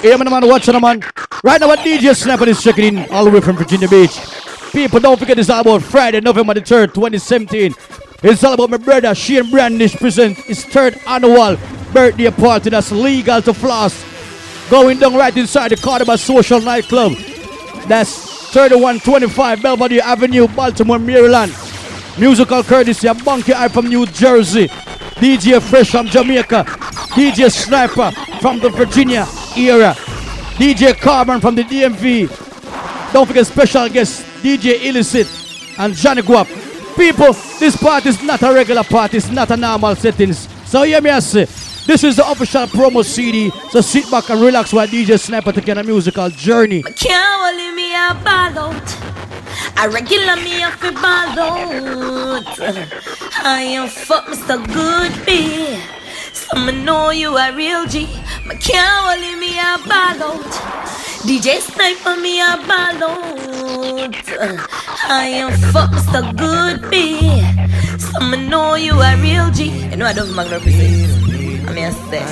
Hey, man, watch it, man. Right now, DJ Sniper is checking in all the way from Virginia Beach. People, don't forget it's all about Friday, November the 3rd, 2017. It's all about my brother, Shane Brandish, presents his third annual birthday party that's legal to floss. Going down right inside the Cardamal Social Nightclub. That's 3125 Belvedere Avenue, Baltimore, Maryland. Musical courtesy of Bunky Eye from New Jersey. DJ Fresh from Jamaica. DJ Sniper from the Virginia era. DJ Karbyne from the DMV. Don't forget special guests DJ Illicit and Johnny Guap. People, this party is not a regular party. It's not a normal settings. So hear me, I say, this is the official promo CD. So sit back and relax while DJ Sniper taking a musical journey. I can't believe me a ball out. I regular me up a ball out. I am fuck Mr. Good B. Some know you a real G. I can't believe me a ball out. DJ Sniper me a ball out. I am fuck Mr. Good B. Some know you a real G. You know I don't magnificent. I mean, I say,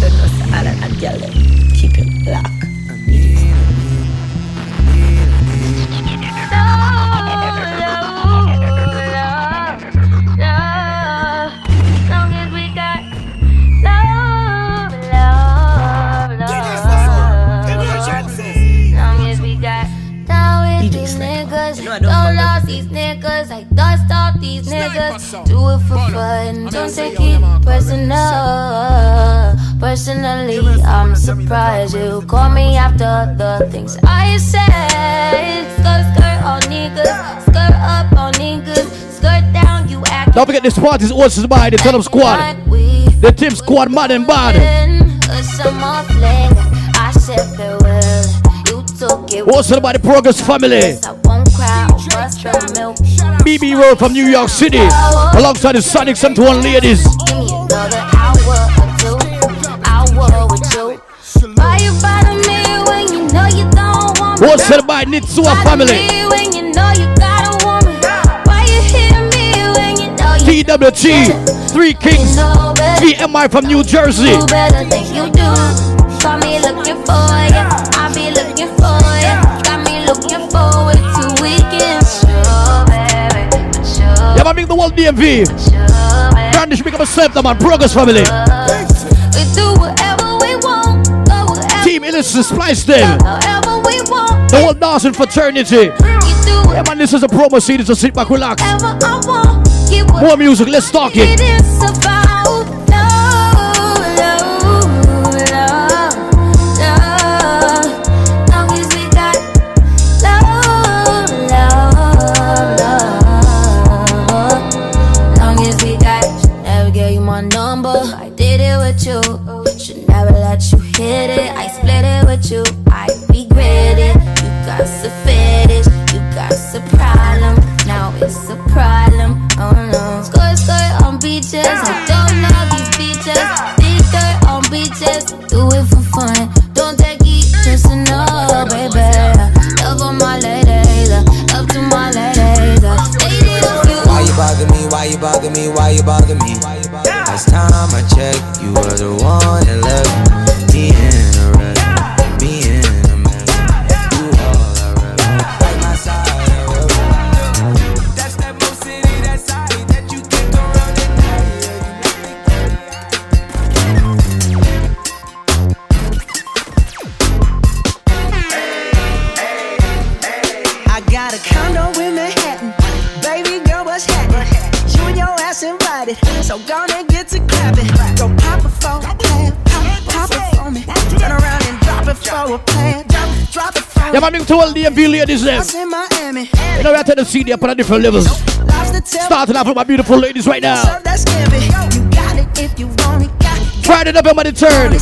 don't know the island and girl them. Keep it black. Love, long as we got love. Long as we got down with these niggas. Don't lose these niggas. I dust off these niggas. Do it for fun. Don't take it personal. Personally, I'm surprised you call me after the things I said. Skirt on niggas, skirt up on niggas, skirt down, you act. Don't forget this party is also by the Telem Squad, the Tip Squad, Madden Body. I said farewell, you took it. Also by the Progress Family. BB Roe from New York City, alongside the Sonic 71 ladies. Another hour or two, hour with you. Why you bother me when you know you don't want me? What's up by Nitsua family? When you know you got a woman. Why you hear me when you know you TWG, Three Kings, GMI from New Jersey. You better think you do. Got me looking for you. I be looking for you. Got me looking forward to weekends. Sure, baby, but sure. Yeah, I'm in the world DMV. Brandish, make up a slap on my Progress Family. We do whatever we want. Go whatever. Team Illicit Splice them. However we want. The whole dancing fraternity. Yeah, man, this is a promo CD, so sit back, relax. More music, let's talk it. CD up on a different levels. Starting off with my beautiful ladies right now. Friday, November the 3rd.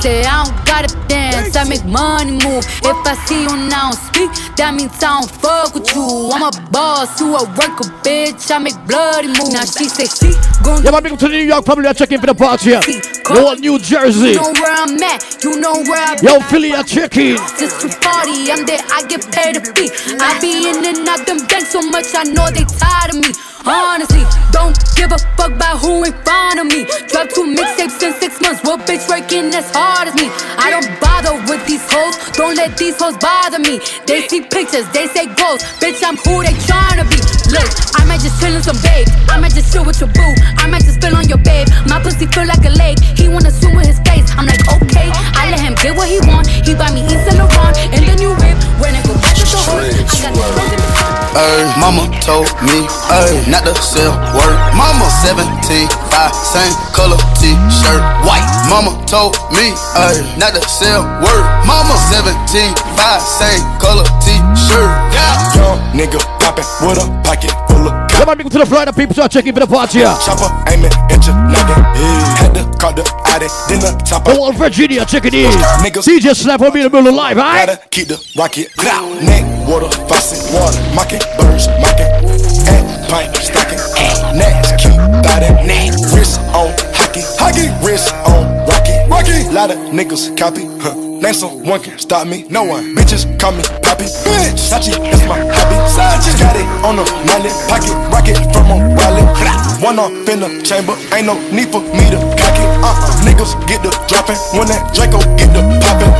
Say I don't gotta dance, I make money move. If I see you and I don't speak, that means I don't fuck with you. I'm a boss, you a worker, bitch, I make bloody moves. Now she say she gon' yeah, my big to the New York family, I check in for the party here. Yo, New Jersey. You know where I'm at, you know where I'm at. Yo, Philly, I check in. Just to party, I'm there, I get paid to be. I be in and out them banks so much, I know they tired of me. Honestly, don't give a fuck about who in front of me. Drop 2 mixtapes in 6 months, what bitch working as hard as me? I don't bother with these hoes, don't let these hoes bother me. They see pictures, they say goals, bitch, I'm who they tryna be. Look, I might just chill in some babe, I might just chill with your boo, I might just spill on your babe. My pussy feel like a lake, he wanna swim with his face. I'm like, okay, I let him get what he want. He buy me East and LeBron and the new rib. When it go back to the horse, I got the friends in the car. Mama told me, ayy, not to sell word. Mama 17, 5, same color t-shirt, white. Mama told me, ayy, not to sell word. Mama 17, 5, same color t-shirt. Yeah. Young nigga poppin' with a pocket full of cotton. Let my nigga to the Florida people start checking for the party here. Chopper aimin' at your noggin. Had to call the Audi, then the top. Oh, Virginia, check it in. DJ Sniper be in the middle of life, alright? Gotta keep the rocket clout. Neck, water, faucet, water, mocking, birds, mocking. And pint, stocking, next, cute, body, neck. Wrist on hockey, hockey, wrist on rocky, rocky. Lot of niggas copy, huh? Name someone can stop me, no one. Bitches call me Poppy, bitch. Sachi, that's my hobby. Sachi got it on the mallet, pocket rocket from a wallet. One off in the chamber, ain't no need for me to cock it. Niggas get the dropping when that Draco get the popping.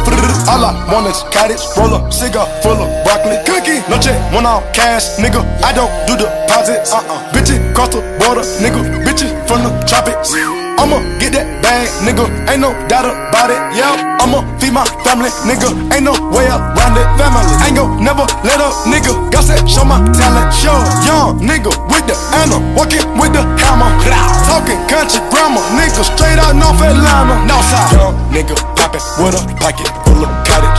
All I want is cottage, roll up, cigar full of broccoli, cookie. No check, one off cash, nigga. I don't do deposits. Bitches cross the border, nigga. Bitches from the tropics. I'ma get that bag, nigga, ain't no doubt about it, yeah. I'ma feed my family, nigga, ain't no way around it, family. Ain't gon' never let up, nigga, got said, show my talent, show. Young nigga with the hammer, walking with the hammer. Talking country grammar, nigga, straight out North Atlanta, Northside. Young nigga poppin' with a pocket full of cottage.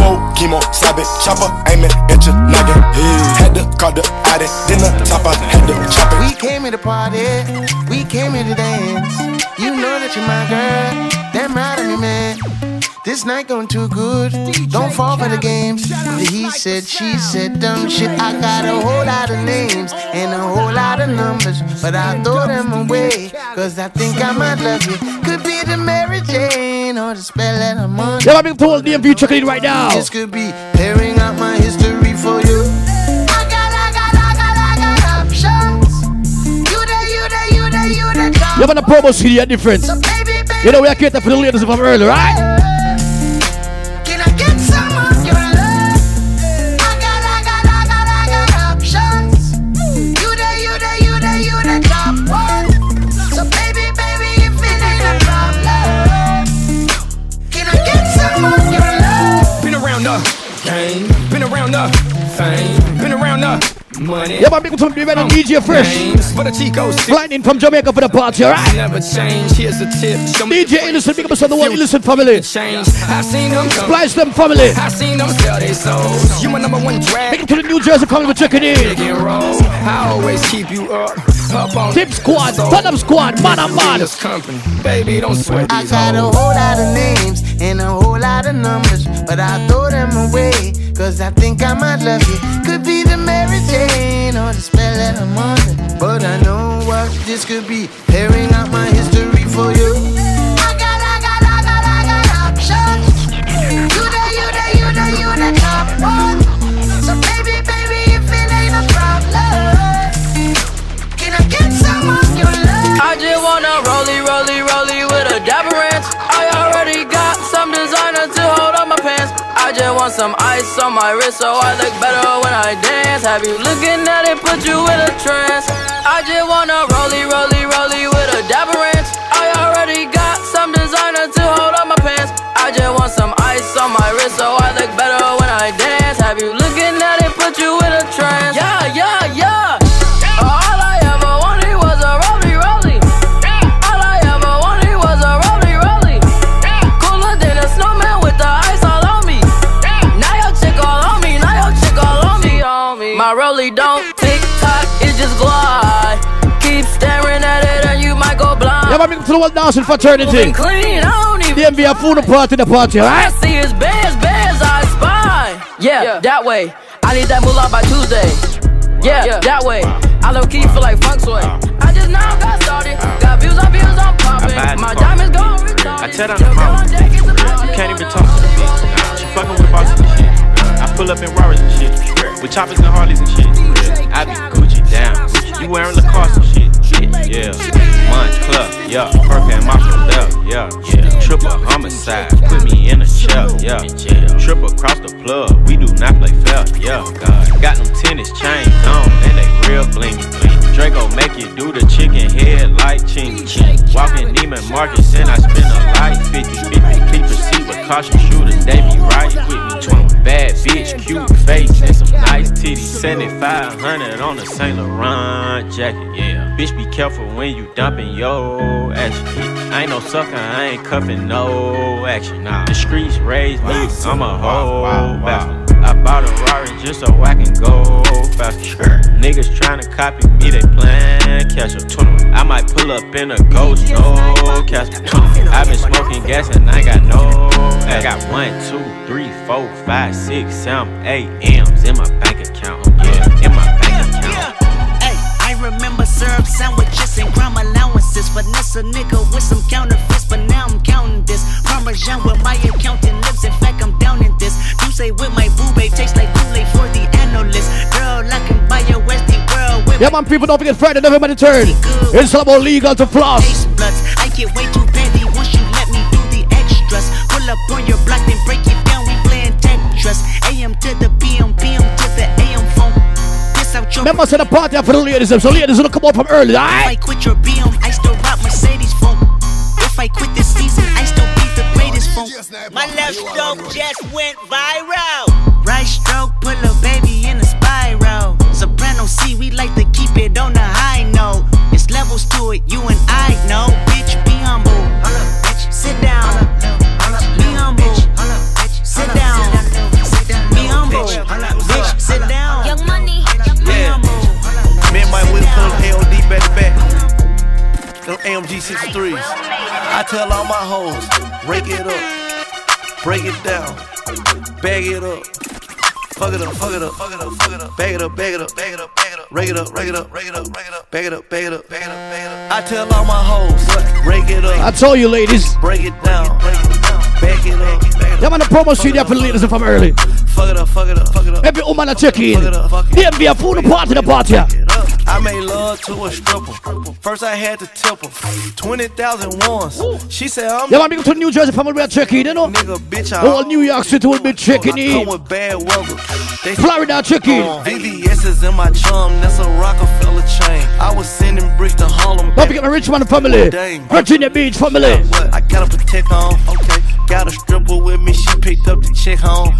Whoa, chemo, slap it, chopper, aimin' at your noggin. Had to call the Audi, then the top, I had to chop it. We came in the party, we came in the dance. You know that you're my girl, that ride on me, man. This night going too good, don't fall for the games. He said, she said, dumb shit. I got a whole lot of names and a whole lot of numbers, but I throw them away, cause I think I might love you. Could be the Mary Jane or the spell that I'm on. Yeah, I'm being told DMV checking in right now. This could be pairing out my history for you. You have a promo CD, a difference. So baby, you know, we are catered for the ladies from earlier, right? Can I get some of your love? I got options. You the top one. So baby, if it ain't a problem, can I get some of your love? Been around the game, been around the fame, been around the money. Yeah, my people from the DJ Fresh. For the Chicos, Lightning from Jamaica for the party, alright? Never change. Here's a tip. DJ Illicit, big up to the one Illicit family. I seen them come. Splice them family. I seen them sell their souls. You my number one drag. Big up to the New Jersey family, check it in. I always keep you up on Tip Squad, Telem Squad, man and man. Company. Baby, don't sweat. I got a whole lot of names and a whole lot of numbers, but I throw them away, cause I think I might love you. Could be the Mary Jane or the spell that I'm under, but I know what this could be. Pairing out my history for you. I got options. You the top one. So baby, if it ain't a problem, can I get some of your love? I just wanna rollie with a dapper ranch. I already got some designer to hold up my pants. I just want some ice on my wrist so I look better when I dance. Have you looking at it, put you in a trance. I just wanna rollie with a dapper ranch. I already got some designer to hold on my pants. I just want some ice on my wrist so I look better when I dance. Have you looking at it, put you in a trance. Yeah. All I ever wanted was a rollie. All I ever wanted really don't. TikTok, it just glide. Keep staring at it and you might go blind. Yeah, I'm into the world dancing fraternity. DMV, I fool the party, the party, right? I see his bears, I spy. Yeah, that way. I need that moolah by Tuesday. Yeah, that way. I low key feel like funk sway. I just now got started. Got views on views, I'm popping. My diamonds gone retarded. I tell them the mouth. You can't even talk to this bitch. She fucking with bosses and shit. I pull up in Rollers and shit. With choppers and Harleys and shit. I be Gucci down. You wearing Lacoste and shit. Yeah, Munch Club, yeah, Perk and Mafia Love, yeah. Triple homicide, put me in a shell, yeah. Triple cross the plug, we do not play fair, yeah. Got them tennis chains on, and they real blingy. Draco make you do the chicken head like chingy. Walking Neiman Marcus, and I spend a light 50. Keep proceed with caution, shooters, they be right with me. Bad bitch, cute face, and some nice titties. 7,500 on a Saint Laurent jacket, yeah. Bitch, be careful when you dumping yo action. I ain't no sucker, I ain't cuffing no action. Nah, the streets raise me, I'm a whole bastard. I bought a Rari just so I can go faster. Sure. Niggas tryna copy me, they plan catch up. I might pull up in a ghost, no castle. I been smoking gas and I got no action. I got 1, 2, 3, 4, 5, 6, 7, 8 M's in my bank account. Yeah, in my bank account. Hey, I remember syrup sandwiches and crime allowances. Vanessa nigga with some counterfeits, but now I'm counting this. Parmesan with my accountant lips. In fact, I'm down in this. Say with my boobay tastes like Kool-Aid for the analyst. Girl, I can buy your Westie world. Yeah, man, people, don't forget Friday, November the 3rd. It's all about Legal to Floss. I get way too petty once you let me do the extras. Pull up on your block, then break it down. We playing Tetris. AM to the PM, PM to the AM phone. This out your members of the party for the ladies. So ladies will come on from early, alright? If I quit your BM, I still rock Mercedes phone. If I quit this season, I still be the greatest phone. My left stroke just went viral. Right stroke, put a baby in a spiral. Soprano C, we like to keep it on the high note. It's levels to it, you and I know. Bitch, be humble. Sit down. Be humble. Sit down. Be humble. Bitch, sit down. Young money. Be humble. Me and my will come AOD back to back. Them AMG 63s. I tell all my hoes, break it up. Break it down, bag it up, fuck it up, fuck it up, fuck it up, fuck it up, bag it up, bag it up, bag it up, bag it up, break it up, break it up, break it up, break it up, bag it up, bag it up, bag it up, bag it up. I tell all my hoes, break it up. I told you, ladies, break it down, bag it up. I'm on the promo studio for the ladies if I'm early. Fuck it up, fuck it up, fuck it up. Every woman I check in, here be a fool the party, I made love to a stripper. First I had to tip her 20,000 once. She said I'm yeah, my nigga to New Jersey family we are checking, you know. Nigga, bitch, I all New York City will be checking in. I come with bad weather. They Florida checking. VVS is in my chum. That's a Rockefeller chain. I was sending bricks to Harlem. Don't forget my Richmond family. Virginia Beach family. I got a protect on. Okay, got a stripper with me. She picked up the chick home.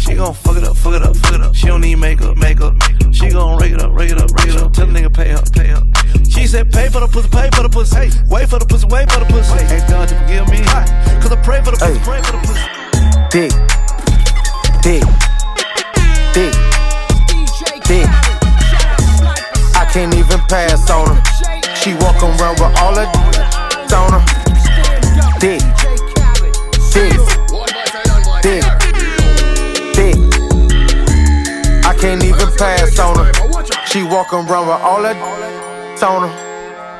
She gon' fuck it up, fuck it up, fuck it up. She don't need makeup, makeup. She gon' rake it up, rake it up, rake it up. Tell the nigga pay up, pay up. She said pay for the pussy, pay for the pussy. Hey, wait for the pussy, wait for the pussy. Hey, God, forgive me. Cause I pray for the pussy, pray for the pussy. Dick, dick, dick, dick. I can't even pass on her. She walk around with all her d***s on her. Dick, dick, dick. Can't even pass on her. She walkin' around with all that on her.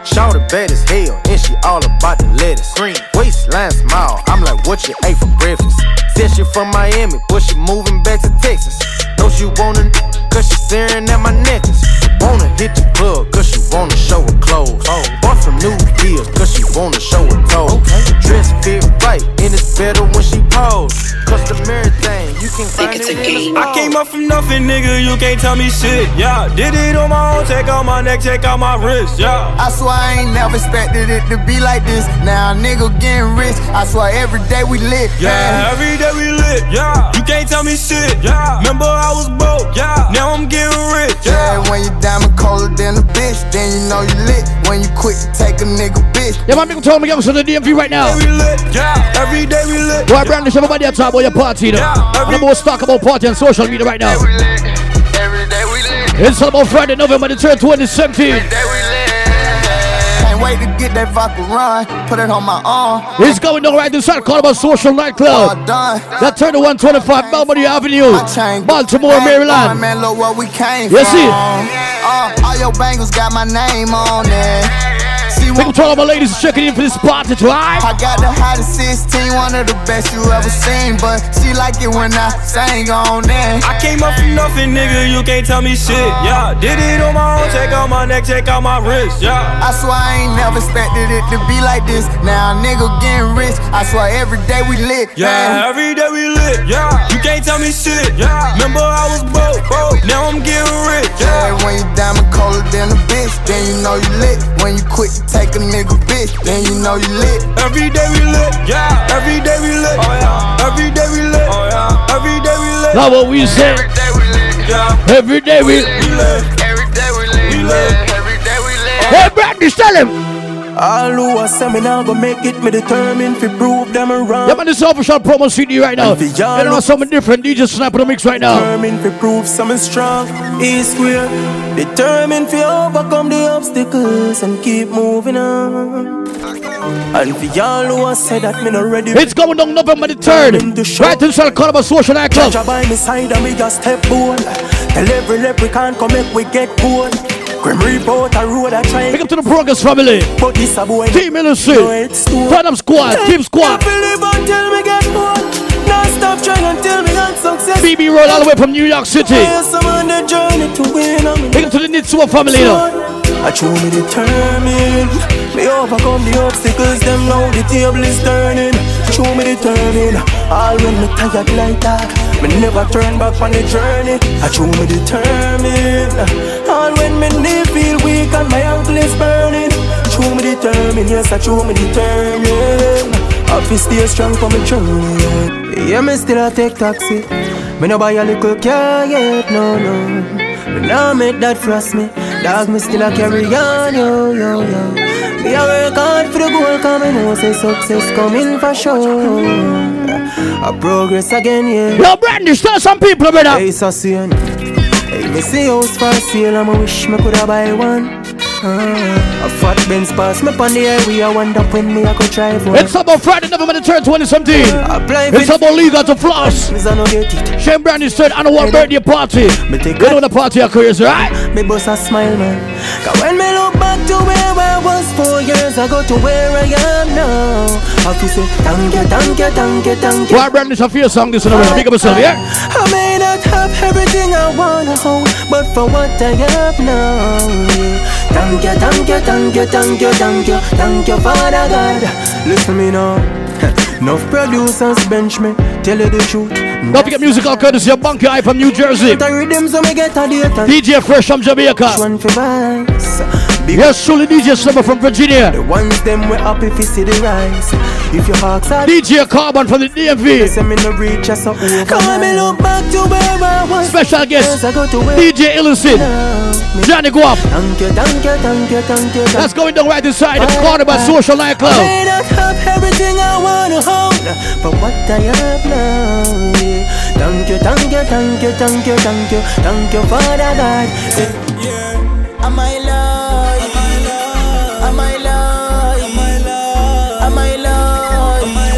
Shawty bad as hell, and she all about the lettuce. Waistline smile, I'm like, what you ate for breakfast? Said she from Miami, but she moving back to Texas. Know she wanna, cause she staring at my necklace. Wanna hit the club, cause she wanna show her clothes. Bought some new heels, cause she wanna show her toes. Dress fit right, and it's better when she pose. Customary thing, you can find it in the I came up from nothing, nigga, you can't tell me shit, yeah. Did it on my own, take out my neck, take out my wrist, yeah. I swear I ain't never expected it to be like this. Now a nigga getting rich, I swear every day we lit, yeah, man. Every day we lit, yeah. You can't tell me shit, yeah. Remember I was broke, yeah. Now I'm getting rich, yeah, yeah. When you diamond colder than a bitch, then you know you lit. When you quit to take a nigga bitch. Yeah, my nigga told me I'm to the DMV right now. Every day we lit, yeah. Every day we lit. Boy, Brandish, everybody at top, boy, your party, though. Yeah, I'm the most talk about party on social media right now. Every day we lit. Every day we lit. It's up on Friday, November the 10th, 2017. Can't wait to get that vodka run, put it on my arm. It's going on right inside Cardamal Social Nightclub. That 3125 Melbourne Avenue, Baltimore, Maryland. Man, look what we came from. All your bangles got my name on it. People to all my ladies checking in for this party tonight. I got the hottest 16, one of the best you ever seen. But she like it when I sang on that. I came up from nothing, nigga, you can't tell me shit. Yeah, did it on my own, check out my neck, check out my wrist. Yeah, I swear I ain't never expected it to be like this. Now a nigga getting rich, I swear every day we lit. Yeah, man. Every day we lit. Yeah, you can't tell me shit. Yeah, remember I was broke, now I'm getting rich. Yeah, when you diamond colder than a bitch, then you know you lit. When you quit, you take a nigga bitch, then you know you lit. Every day we lit, yeah. Every day we lit, oh yeah. Every day we lit, oh yeah. Every day we lit. That's what we say. Every day we lit, yeah. Every day we lit. Every day we lit. Every day we lit. Hey, Brandish, tell him. All who are seminar gonna make it, me determined to prove them around. Yeah, man, this is official promo CD right now. And there are something different. DJ Sniper the mix right now. Determined to prove something strong. Is square. Determined to overcome the obstacles and keep moving on. And for y'all who have said that me not ready. It's going down November the 3rd. Right inside Cardamal Social Nightclub. Judge by my side and we just step bold. Tell every leprechaun come make we get bored. Grim report a road I try. Pick up to the Progress Family. But this a boy. Team Illicit. Telem Squad. Team Squad. Can't believe until me get bored. Now stop trying until we got success. BB Roe all the way from New York City. Big up to the Nitsua family now. I truly determined. Me overcome the obstacles, them now the table is turning. Truly determined. All when me tired like that, me never turn back on the journey. I truly determined. All when me knee feel weak and my ankle is burning. Truly determined, yes I truly determined. I feel stay strong for my journey. Yeah, me still a take taxi. Me no buy a little car yet, no. Me nah make that trust me. Dog, me still a carry on, yo. Me a work hard for the goal, cause me know say success coming for sure. I progress again, yeah. Yo, Brandish, tell some people, brother. Hey, Sassian. Hey, me see house for sale, and I wish me coulda buy one. A fat Benz pass me on the highway. I wind up when me I could drive one. It's about Friday, November 3rd, 2017. It's about Legal to Floss. Shane Brandish said, I know what birthday party. You know the party of careers, right? Me boss a smile, man. Cause when me look back to where I was 4 years ago to where I am now, I feel so thank you. Why Brandish a fear song this in the way? Pick up yourself, yeah? I may not have everything I wanna hold, but for what I have now, yeah. Thank you, Father God. Listen me now. Enough producers bench me. Tell you the truth. Don't forget musical courtesy of Bunky Eye from New Jersey. DJ Fresh from Jamaica. Yes, surely DJ Sniper from Virginia. The ones them were up if you see the rise. If your hearts are DJ Karbyne from the DMV. Special guest DJ Illicit, Johnny Guap. That's going down right inside the Cardamal Social Nightclub. I may not have everything I wanna hold, but what I have now. Thank you, Father God. Yeah, am I love?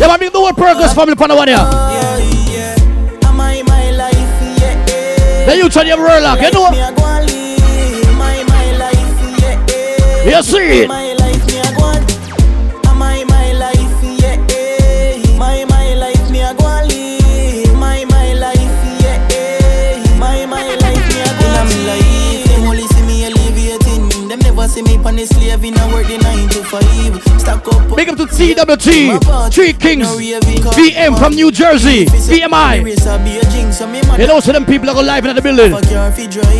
Yeah, I mean the word Progress Family Panawania. Yeah. Am I my life? Yeah. Then you turn your roller, you know? My life, yeah. You see it? My life, me a go. Am I my life? Yeah. My life, me a go. My life, yeah. My life, me a go. I'm life. They only see me elevating. Them never see me pan a slave in a work the 9 to 5. Big up to TWG, Three Kings, VM from New Jersey, GMI. You know, so them people are going live in the building.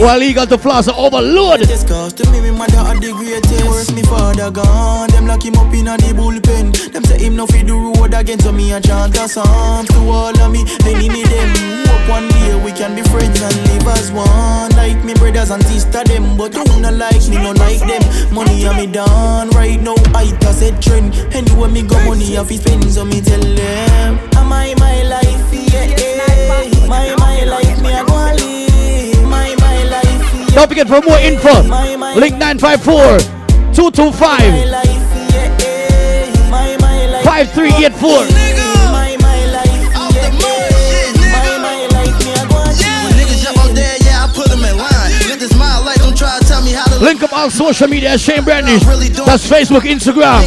While Legal to Floss are overload. One day we can be friends and live as one. Like me brothers and sister them, but you not like me, no like them. Money and me done right now, I toss a trend. Anyway me got money off his spend, so me tell them. Am I my life? Yeah, my life me a go live. My life. Don't forget, for more info, link 954-225-5384. Link up on social media at Shane Brandish. That's Facebook, Instagram.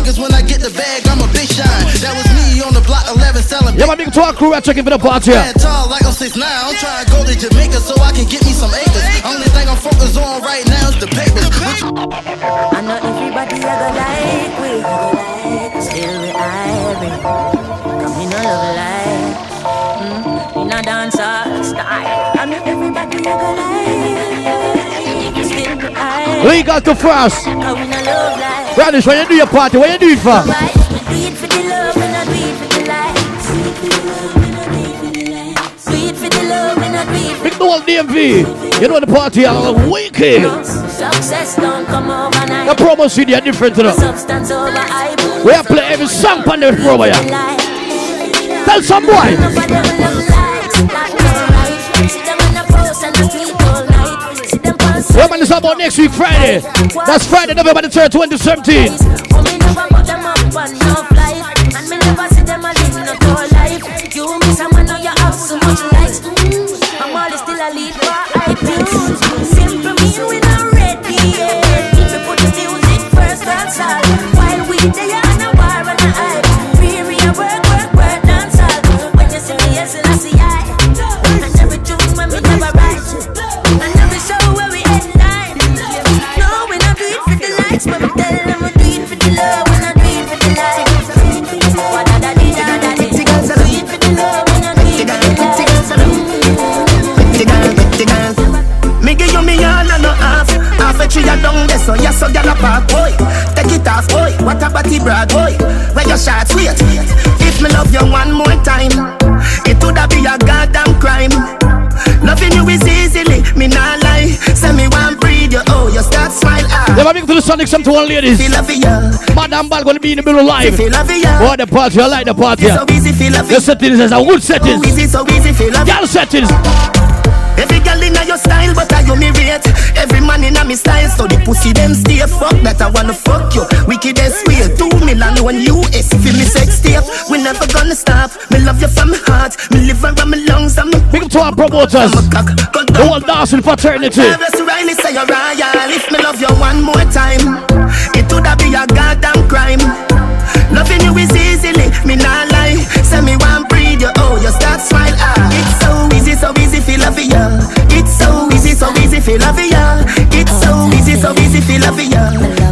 Yeah, my big talk crew, I'm checking for the party. Like I'm 6'9", I'm trying to go to Jamaica so I can get me some acres. Only thing I'm focused on right now is the papers. I know everybody I go like with, still with Ivy. Come in all over life, in a dancer style. I know everybody I go like with, still with Ivy. Legal to Floss. Brandish, when you do your party, what you do it for? Do it for the love and I do it for the life. Big the whole DMV. You know the party are wicked. Success don't come overnight. The promo CD are different enough. We have play every song on the promo. Yeah. Tell some boy. Yeah, man, it's about next week Friday. That's Friday, November the 3rd, 2017. So yes, so y'all a bad boy. Take it off, boy. What a body broad, boy. When your shots wait. If me love you one more time, it woulda be a goddamn crime. Loving you is easily, me not lie. Send me one breed, you oh, you start smile. They're coming to the Sonic, some to one ladies. Madam Ball gonna be in the middle live. Oh, the party, I like the party. So easy, feel love. The settings is a good settings. So easy, feel love. Y'all settings. Every girl in your style, but I you me rate. Every man in my style, so the pussy them stay. Fuck that I wanna fuck you. Wickedest way, 2 million when you is. Feel me sex tape, we never gonna stop. Me love you from my heart, me live around my lungs. Big to our promoters, the whole dancing fraternity. If me love you one more time, it woulda be a goddamn crime. Loving you is easily, me not lie. Send me one breed, you oh, you start smile. Ah, it's so easy feel love you. It's so easy feel love you. It's so easy feel love you.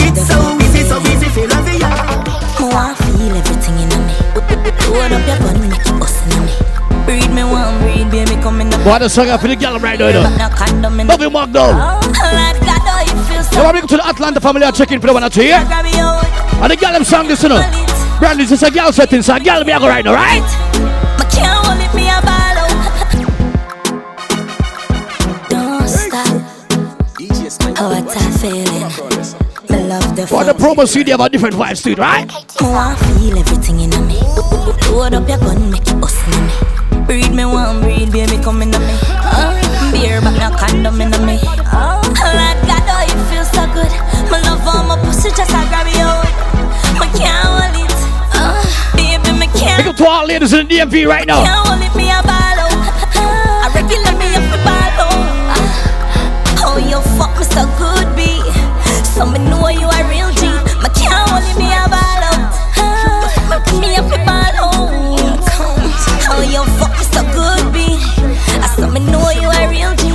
It's so easy feel love you. More I feel everything in me. Hold up your gun, make you bust in me. Breed me one, breed baby, come in the. What a song for the girl right now. Don't be mocked now. You're big to the Atlanta family. Are checking for the one out here. And the girl them song this you know. Brandish, this a girl setting, so a girl me I go right now, right? I can't hold it, me a ball. Oh, what I feeling. I love the what the promo CD about different vibes to it, right? Oh, I feel everything in me. Load up your gun, make you bust in me. Breed me one, breed baby, come in me. Beer, but no condom in me. Oh, Lord God, oh, you feel so good. My love all my pussy, just I grab you out. I can't hold it. Baby, me can't. Pick up to all ladies in the DMV right now. I can't hold it, me a ball. I regular me up the ball. Oh, you fuck me so good, B. So me know you a real G. My can't only me a ball out. Fuck me up your ball out. Oh, you fuck me so good, B. So me know you a real G.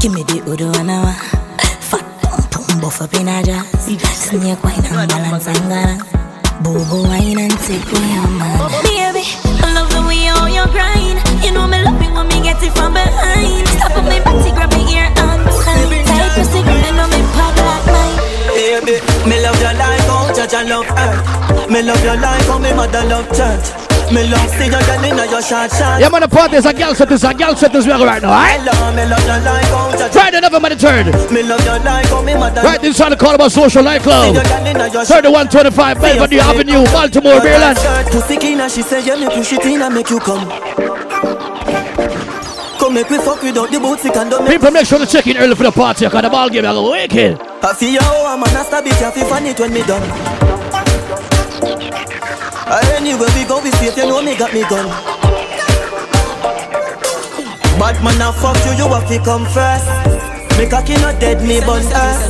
Give me the Udo and I want. Fat pump buff up in a jazz. Snake wine and balance and garance. Bobo wine and take away your man. Baby, I love the way all you grind. You know me love it when me get it from behind. Stop on my body, grab my ear and time. Type of cigarette and on my pop like mine. Baby, me love your life, oh judge and love earth. Me love your life, oh me mother love church. Me love see your girl in your shot shot. Yeah man, the party is a girl set, is a girl set is right now, alright? Me love your life, oh judge. Friday, November the 3rd. Me love your life, oh me mother. Right inside the Cardamal Social Nightclub. 3125 Belvedere Avenue, Baltimore, Maryland. Pussy kina, she say yeah, me push it in and make you come. make me fuck without the boots, you can do me. People make sure to check in early for the party, because the ball game is wicked. I feel you, I'm a nasty bitch, I feel funny when me done. Anywhere we go, we safe, you know me got me gun. Bad man, I fuck you, you have to come first. Me cocky not dead, me bun us.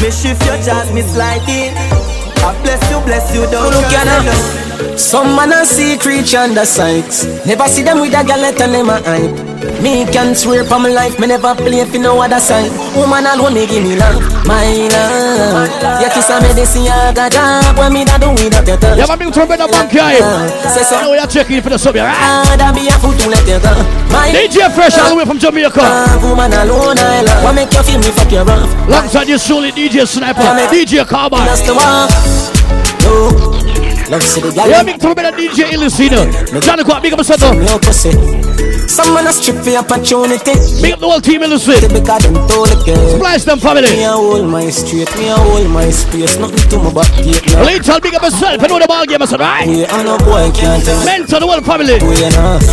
Me shift your jazz, me slide in. I bless you, don't look at us. Some man a see creature under sights. Never see them with a galette and them a hype. Me can swear for my life, me never play for no other side. Woman alone me give me love, my love. Yeah, kiss a medicine, I got up. When me da do without your touch. Yeah, my big trumpet a monkey eye. Say so, I know you're checking for the subject, right? That be a fool to let you go. DJ Fresh all the way from Jamaica. Woman alone I love. What make you feel me fuck your rough? Alongside you solely DJ Sniper, DJ Karbyne. Yeah, big trouble with DJ Illicit. Johnny Guap, big up yourself. Some man a strip for opportunity. Big up the whole team Illicit. Splice them family. Me a hold my street, me a hold my space. Nothing to my back gate now. Little big up yourself, you know the ball game, right? Yeah, I know boy can't tell. Men to the whole family.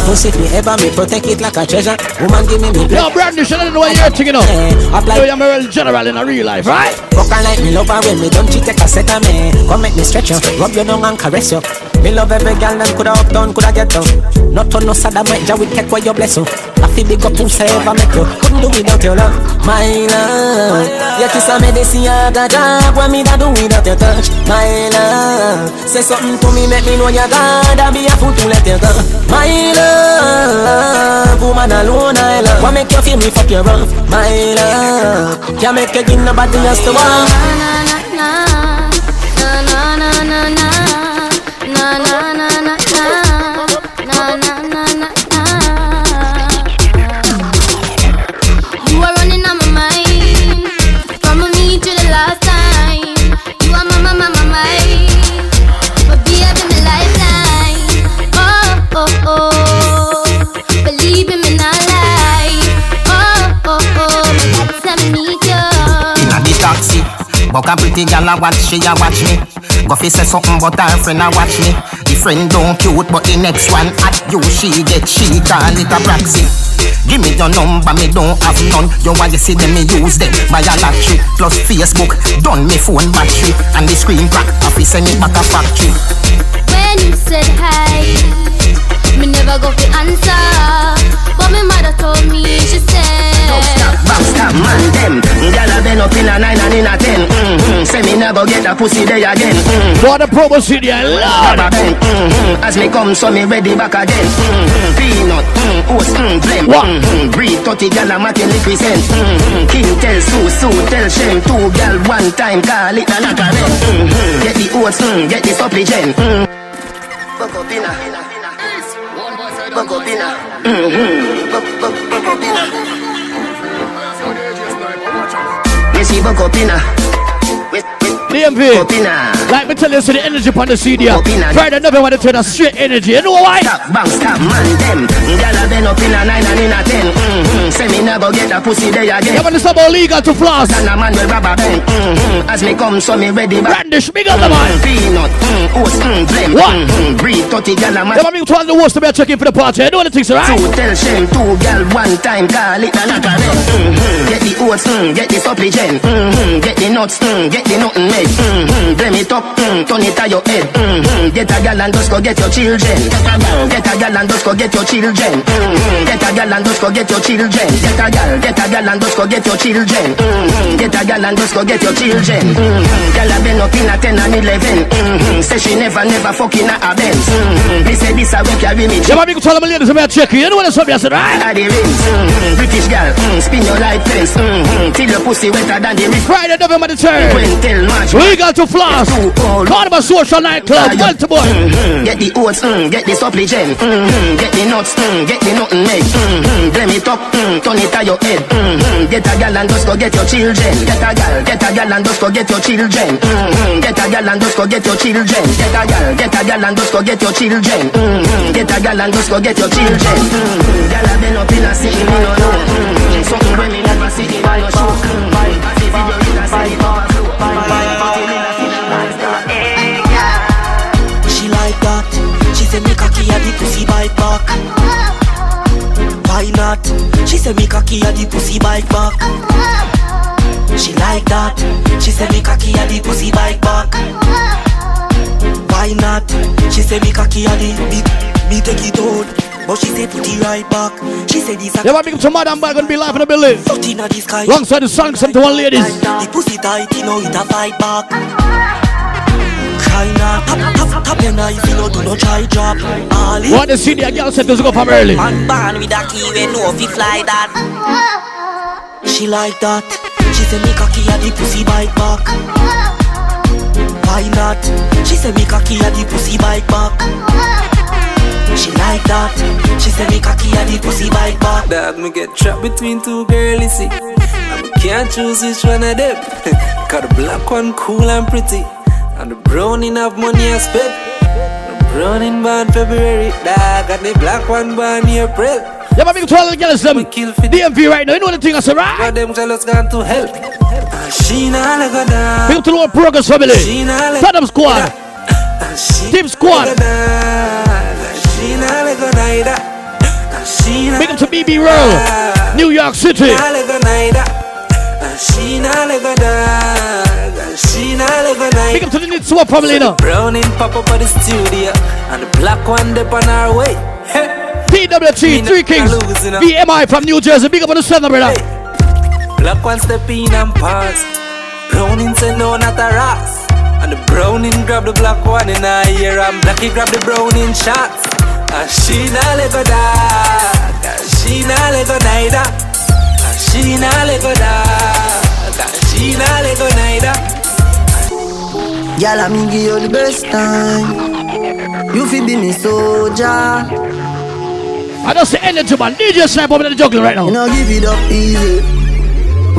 Pussy me ever, me protect it like a treasure. Woman give me me blood. Yo, Brandish, I don't know what you're thinking of. You're a Maryland general in a real life, right? Fuck I like me lover when me don't cheat take a set of me. Come make me stretch you, rub your tongue and caress you. Me love every girl them coulda up down, coulda get down. Not on no sad I might just with take what you bless you. I feel big up who's ever make you. Couldn't do without your love, my love. Yeah, kiss a medicine, I got up. What me da do without your touch, my love. Say something to me, make me know you God. I be a fool to let you go, my love. Woman alone I love. What make you feel me fuck you rough, my love. Can't make you give nobody else to want. Na na na na na na na na. Na na na na na na na na na na. You are running on my mind, from me to the last time. You are my mind, but be having a lifeline. Oh oh oh, believe in me not lie. Oh oh oh, I got to meet you. In the taxi, but a pretty girl a watch, she a watch me. Goffy say something but her friend a watch me. The friend don't cute but the next one at you. She get she call it a proxy. Give me your number, me don't have none. You want to see them, me use them by a lottery. Plus Facebook, done me phone battery. And the screen crack, Goffy say me back a factory. When you said hi, me never go for answer. But me mother told me, she said backstab man them. Y'all been up in a 9 and in a 10. Say me never get a pussy day again. For the promo city I love. As me come so me ready back again. Peanut, oats, blem. Breathe 30 gal a matin represent. King tell Sue tell Shane. Two gal one time call it a lacquerette. Get the oats, get the supplement. Bokopina, Bokopina, Bokopina. DMV, like me tell you, see the energy upon the CD. Friday never want to turn a straight energy. You know why? Stop, man, them. Y'all been up in a 9 and in a 10. Say me never get a pussy day again. You want to stop all legal to floss? And a man will rubber band. As me come, so me ready. Brandish, big up the man. Peanut, oats, blem. What? Breathe, 30 gal a man. You want me to all the worst to be checking for the party. You know what the things, right? Two tell shame, two gal one time. Call it a lacquerette. Get the oats, get the supplement. Get the nuts, get the nothing made. Blame it up, turn it to your head. Get a gal and just go get your children. Get a gal and just go get your children. Get a gal and just go get your children. Get a gal and just go get your children. Get a gal and just go get your children. Gal a been up in a 10 and 11. Say she never fucking a Benz. Me say this a week I will meet you. Yeah, big tell them ladies I'm checking. You know what I said, right? I did it. British gal, spin your life fence. Till your pussy wetter than the river. Friday, November the 3rd. Legal to floss. Cardamal Social Nightclub, Baltimore. Get the oats, get the supplement. Get the nuts, get the nothing make. Blame it up, turn it to your head. Get a gal and just go get your children. Get a gal and just go get your children. Get a gal and just go get your children. Get a gal and just go get your children. Get a gal and just go get your children. Gal have been up in a city, me no know. Something when me never see in a show. I see video in a city, power. She like that. She say me cocky and the pussy bite back. why not? She said me cocky at the pussy bike back. She like that. She said me cocky at the pussy bike back. Why not? She said me cocky at the me take it out. But she said put it right back. She said this. Yeah, I think some Madden Body gonna be live in the building. Alongside the song, some to one ladies. The pussy tight, you know it a fight back. Cry now, tap your knife, you know do not try drop. What the city a girl said to go from early. Man born with a key, we know if you fly that. She like that. She said me cocky at the pussy bite back. Why not? She said me cocky at the pussy bite back. She like that. She said me cocky and the pussy bite back. Dog, me get trapped between two girlies. See, I can't choose which one of them. Cause the black one cool and pretty, and the brown in have money I spent. The brown in born February, dog, and the black one born April. Yeah, but big 12 girls them DMV right now. You know the thing I say, right? Got them jealous gone to hell. And she not let go down. Big to the Progress Family, Telem Squad, Team Squad. Big up to BB Roe, New York City. Big up to the Nitsua family now. Brown in pop up at the studio, and the black one dip on our way. TWG, Three Kings, GMI from New Jersey. Big up on the center, brother. Black one step in and pass. Brown in say no, not a ras. And the brown in grab the black one in a ear, and blackie grab the brown in shots. And she not let go dark, and she not let go neither. And she not let go dark, and she not let go neither. Y'all, I mean, give you the best time. You feel be me soldier. I don't see energy, man. DJ Sniper over the juggling right now. You know, give it up easy.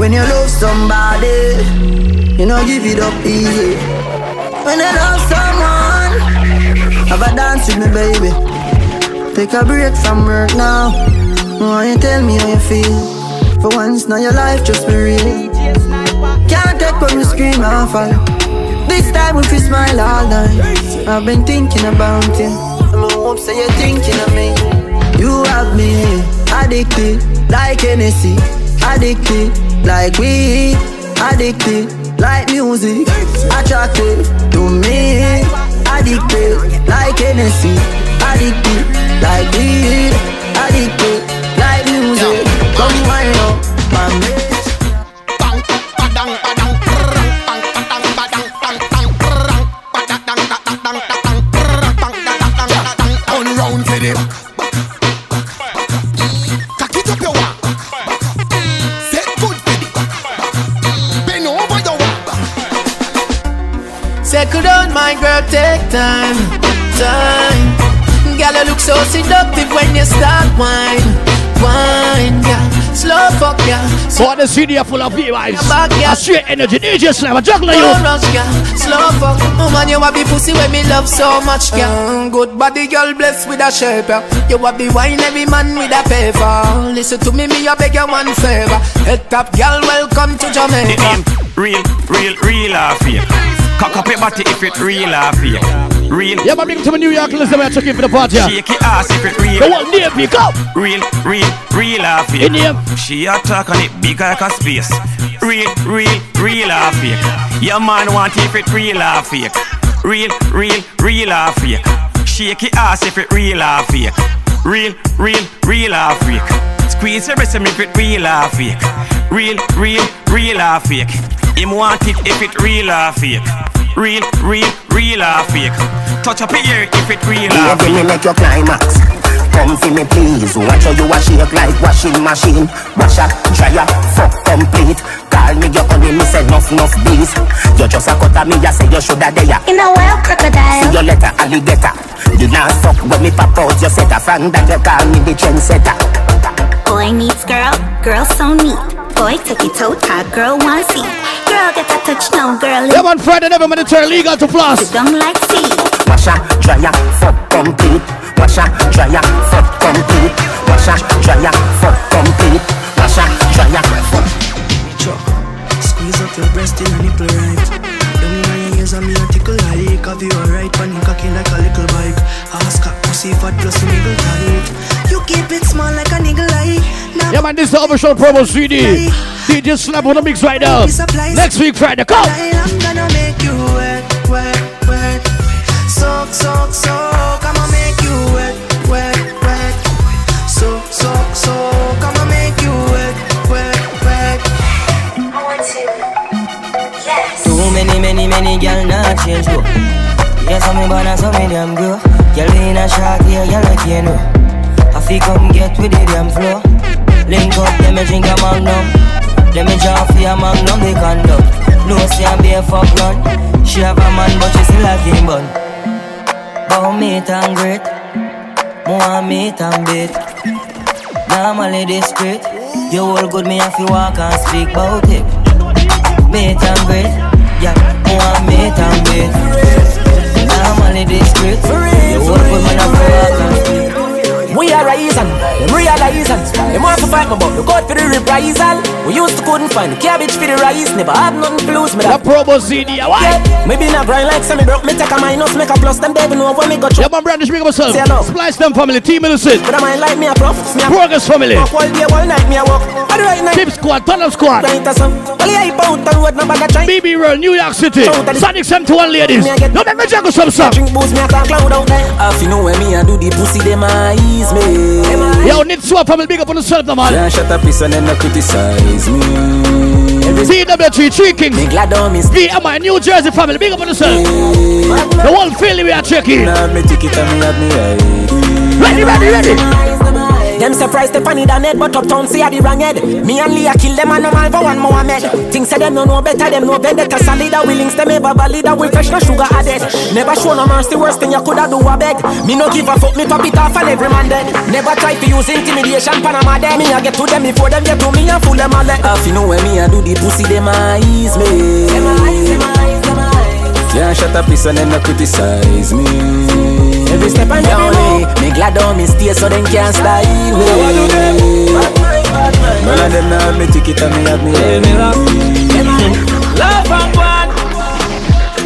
When you love somebody, you know, give it up easy. When I love someone, have a dance with me, baby. Take a break from work now. Why you tell me how you feel? For once now your life just be real. Can't take when you scream and fall. This time if you smile all night. I've been thinking about you. I hope so you're thinking of me. You have me addicted like Hennessy, addicted like weed, addicted like music, attracted to me, addicted like Hennessy, addicted like weed, addicted like music. Come wind up, man. Bang, badang, badang, brrrang, bang, badang, badang, bang, bang, brrrang, badang, badang, badang, badang, brrrang, badang, badang, on round for the back, back, back, back. Cock it up your walk, set good for the back, back, bend over your walk. Circle down, my girl, take time, time. Girl, you look so seductive when you start wine, wine, yeah. Slow fuck, yeah. So the studio full of B-Wives. Yeah. A straight energy, DJ Sniper, juggler you. No rush, yeah. Slow fuck. Oh man, you have the pussy when me love so much, yeah. Good body, girl, blessed with a shape, yeah. You have the wine, every man with a paper. Listen to me, me a beg you one favor. Head top, girl, welcome to Jamaica. The name, real laugh here. Cock up your body if it real laugh here. Real. Yeah, but big to my New York listeners, I took it for the party. Shake your ass if it real. The one near me, go. Real laugh here. In the she attack on it big like a space. Real laugh here. Your man want if it real laugh here. Real laugh here. Shake your ass if it real laugh here. Real laugh here. Squeeze your breast if it real laugh here. Real laugh here. Him want it if it real laugh here. Real or fake. Touch up here if it real or fake. Here you make your climax. Come for me please. Watch how you wash it like washing machine. Wash up, dry up, fuck complete. Call me your honey, me say nuff bees. You just a cut at me, you say you shoulda there. In a wild crocodile. See your letter, alligator. You not fuck when me pop out your setter. From that you call me the trendsetter. Boy needs girl, girl so neat. Boy take it out, that girl wanna see. Girl get a touch now, girl. Yeah, on Friday, never mind turn legal to floss. You don't like tea. Washa, dryer, fuck, complete. Washa, dryer, fuck, complete. Washa, dryer, fuck, complete. Washa, dryer, fuck. Squeeze up your breast till your nipple right. Don't mind your ears and me article like. Have you alright, panic cocky like a little bike. Ask a pussy fat plus a niggle tight. You keep it small like a niggle like. Yeah, man, this is the official promo CD. DJ Slap on the mix right now. Next week, Friday, come. I'm gonna make you work, work, work. Soak, soak, soak. I'm gonna make you work, work, work. Soak, soak, soak. I'm gonna make you work, work, work. I want you. Yes. Too many, many, many girls not change, bro. Yeah, some me bad and some me damn good. Girl in a shark, yeah, girl like you know. I feel come get with the damn flow. Link up, let me drink a magnum. Let me draw for a magnum, they conduct. No say I'm bare fuck run. She have a man but she still a game bun. Bow meat and great. More meat and bait. Normally discreet. You all good, me if you walk and speak bout it. Meat and great. Yeah, more meat and bait. Normally discreet. You all good, me if you walk and speak. We are rising, them realizing. Them want to fight me but look out for the reprisal. We used to couldn't find the cabbage for the rice. Never had nothing to lose me that. The promo CD, why? Me been a grind like semi broke. Me take a minus, make a plus. Them devil know when me go through. Yeah, my Brandish, bring up myself. Splice them family, team Illicit. But I mind like me a prof. Progress family. Walk all day, all night, me a walk. All right night. Tip squad, Telem squad. Only I bout the road, no bag of try. BB Roe, New York City. Sonic 71 ladies. No, let me check with some stuff. Drink booze, me a cloud out. Half you know when me a do the pussy, them I eat. Me. Yo, Nitsua family, big up on yourself, the man. Yeah, shut up, piece and then no criticize me. TWG, Three Kings, GMI, New Jersey family, big up on yourself. Yeah. The whole feeling we are checking. Ready, ready, ready. Them surprised they panic down head, but uptown see a the wrong head. Me and Leah kill them and no man for one Mohammed. Things say them no know better, them no vendetta solid. We links them ever valid, we fresh no sugar added. Never show no mercy, worst thing you coulda do a beg. Me no give a fuck, me top it off and every man dead. Never try to use intimidation, Panama dead. Me I get to them before them get to me and fool them all dead. Half you know when me I do the pussy, them eyes me. Them eyes, them eyes, them eyes. Can't shut up, listen and no criticize me. Every step and down, me glad all me stay so them can't style me. None of them now me ticket and me have me. Me laugh, laugh and go on.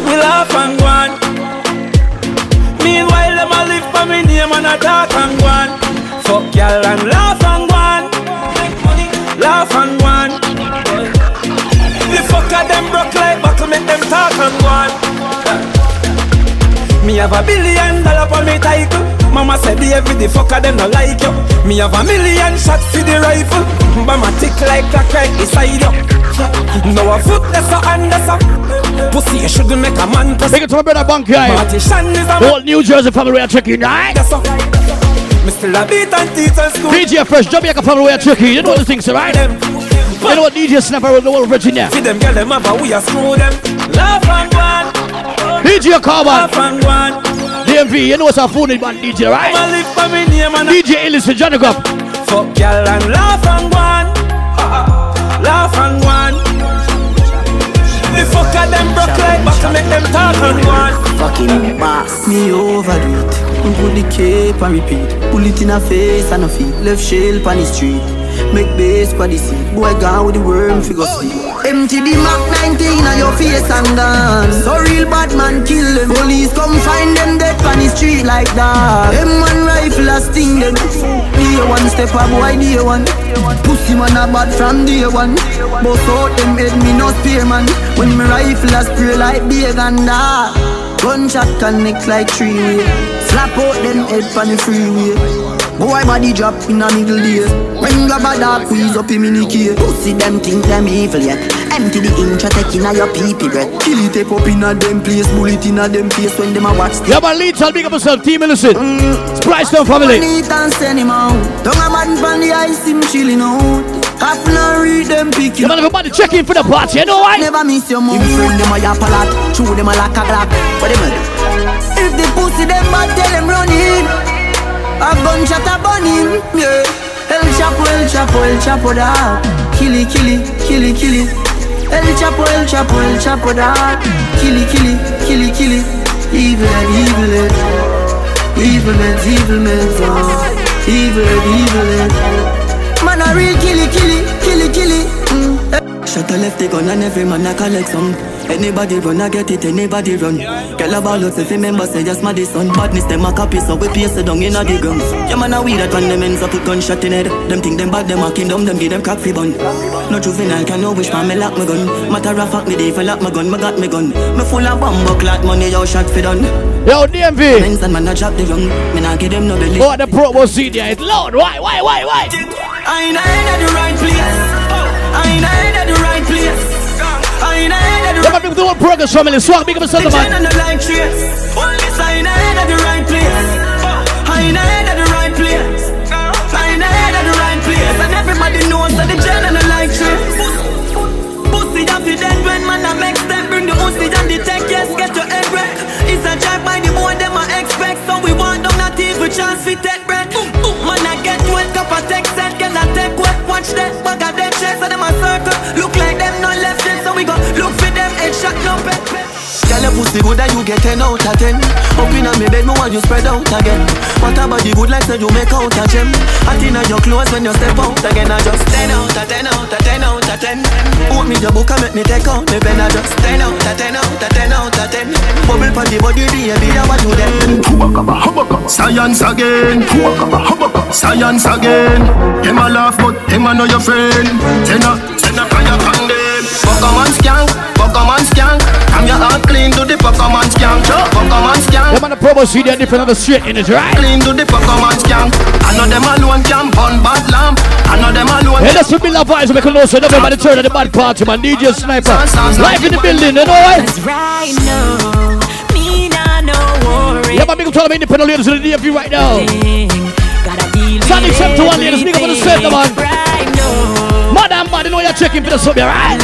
We laugh and go on. Meanwhile them a live for me name and a talk and go on. Fuck y'all and laugh and go on. Laugh and go on. The fucker them broke like buckle, make them talk and go on. Me have $1 billion on me title. Mama said the everyday fucker them no like you. Me have $1 million shots for the rifle. Mama tick like a crack beside you. Now a foot that's a hand that's a. Pussy you shouldn't make a man press. Take it to my brother Bunky Eye. All New Jersey family we are checking, right? That's up. Mr. Labit and teeth and school. DJ Fresh, Jamaica family we are checking. You know what the things are, right? You know what DJ Sniper with the whole Virginia. See them girl them have we are screw them. Love and one. DJ Karbyne, DMV, you know what's a phone in one DJ, right? DJ Illicit, Johnny Guap. Fuck y'all and laugh and one, laugh and one. The fucker them broke like back and make them talk and one. Fucking boss, me overdo it. Put the cape and repeat. Pull it in her face and her feet. Left shell on the street. Make base for the seat. Boy gone with the worm figure sleep. MTD Mac 19 on your face and dance. So real bad man kill them. Police come find them dead on the street like that. M1 rifle a sting them. Day one step up boy day one. Pussy man a bad from day one. Boss out them head me no spare man. When me rifle a spray like big and that. Gunshot connect like 3-way. Slap out them head on the freeway. Boy body drop in a middle day. When grab a dark squeeze up him in the cave. Pussy them think them evil yet. Empty the intro taking a your peepee breath. Kill it up in a them place. Bullet in a them face when them a watch this. Yeah man, lead I'll big up yourself. Team Illicit Splice them family. Don't a man from the ice him chilling out. Half now read them picking. Yeah man, everybody check in for the party, you know why? Never miss your move. If you them a yap a lot. Chew them a lack a glock. What them a do? If the pussy them bad tell them run in. A gunshot a bunny, yeah. El Chapo, El Chapo, El Chapo da. Killy, killy, killy, killy. El Chapo, El Chapo, El Chapo da. Killy, killy, killy, killy. Evil and evil and evil and evil and evil and evil and. Man a real killy, killy, killy, killy. Shut the left, they gone and every man a collect some. Anybody run, I get it, anybody run. Girl a ball out, if you remember, say just my son. Badness, them a copy, so we pace it down in a dig. Yeah, man, a weed that when them ends up with gunshot in head. Them think them bad, them a kingdom, them give them crack fi bun. No juvenile can no wish, man, me lock my gun. Matter of fact, me dey for lock my gun, me got my gun. Me full of bomb, but clot money, yo, shot fi done. Yo, DMV! Oh, the promo CD is loud. Why? I ain't at the right place. I ain't at the right place. Everybody do a Progress Family. Swag, big up yourself, man. I ain't at the right place. And everybody knows that the gen and the like trace. Pussy off the dead when man I make them. Bring the pussy and the tech, yes, get your head wreck. It's a drive by the more them I expect. So we want them not even chance we take breath. Man I get wet up a tech set. Can I take wet? Watch that, bugger that chest. So them a circle, look like them no left. We go look for them and shut no pet. Tell a pussy good that you get 10 out of 10. Open up my bed, me want you spread out again. What about the good like so you make out a gem? I think your clothes when you step out again. I just 10 out of 10. Put me your book and make me take out my pen. I just 10 out of 10. Bubble for the body, baby, I want you then. Science again. Them a laugh but them a know your friend. Ten a fire from them. Pokemon skank. I'm your heart clean to the Pokemon skank. Pokemon skank. Them on the promo CD are different on the street in it, right? Clean to the Pokemon skank. I know them alone camp on bad lamp. I know them alone. Hey, that's what we love, guys. We can also know by the turn of the bad party, man. DJ Sniper. Live in the building, you know what? Right now, me not no worry. Yeah, but big up to all the independent leaders in the DMV right now. Sonic 71 leaders, big up on the set, man. Madden Body, know you're checking for the sub, right?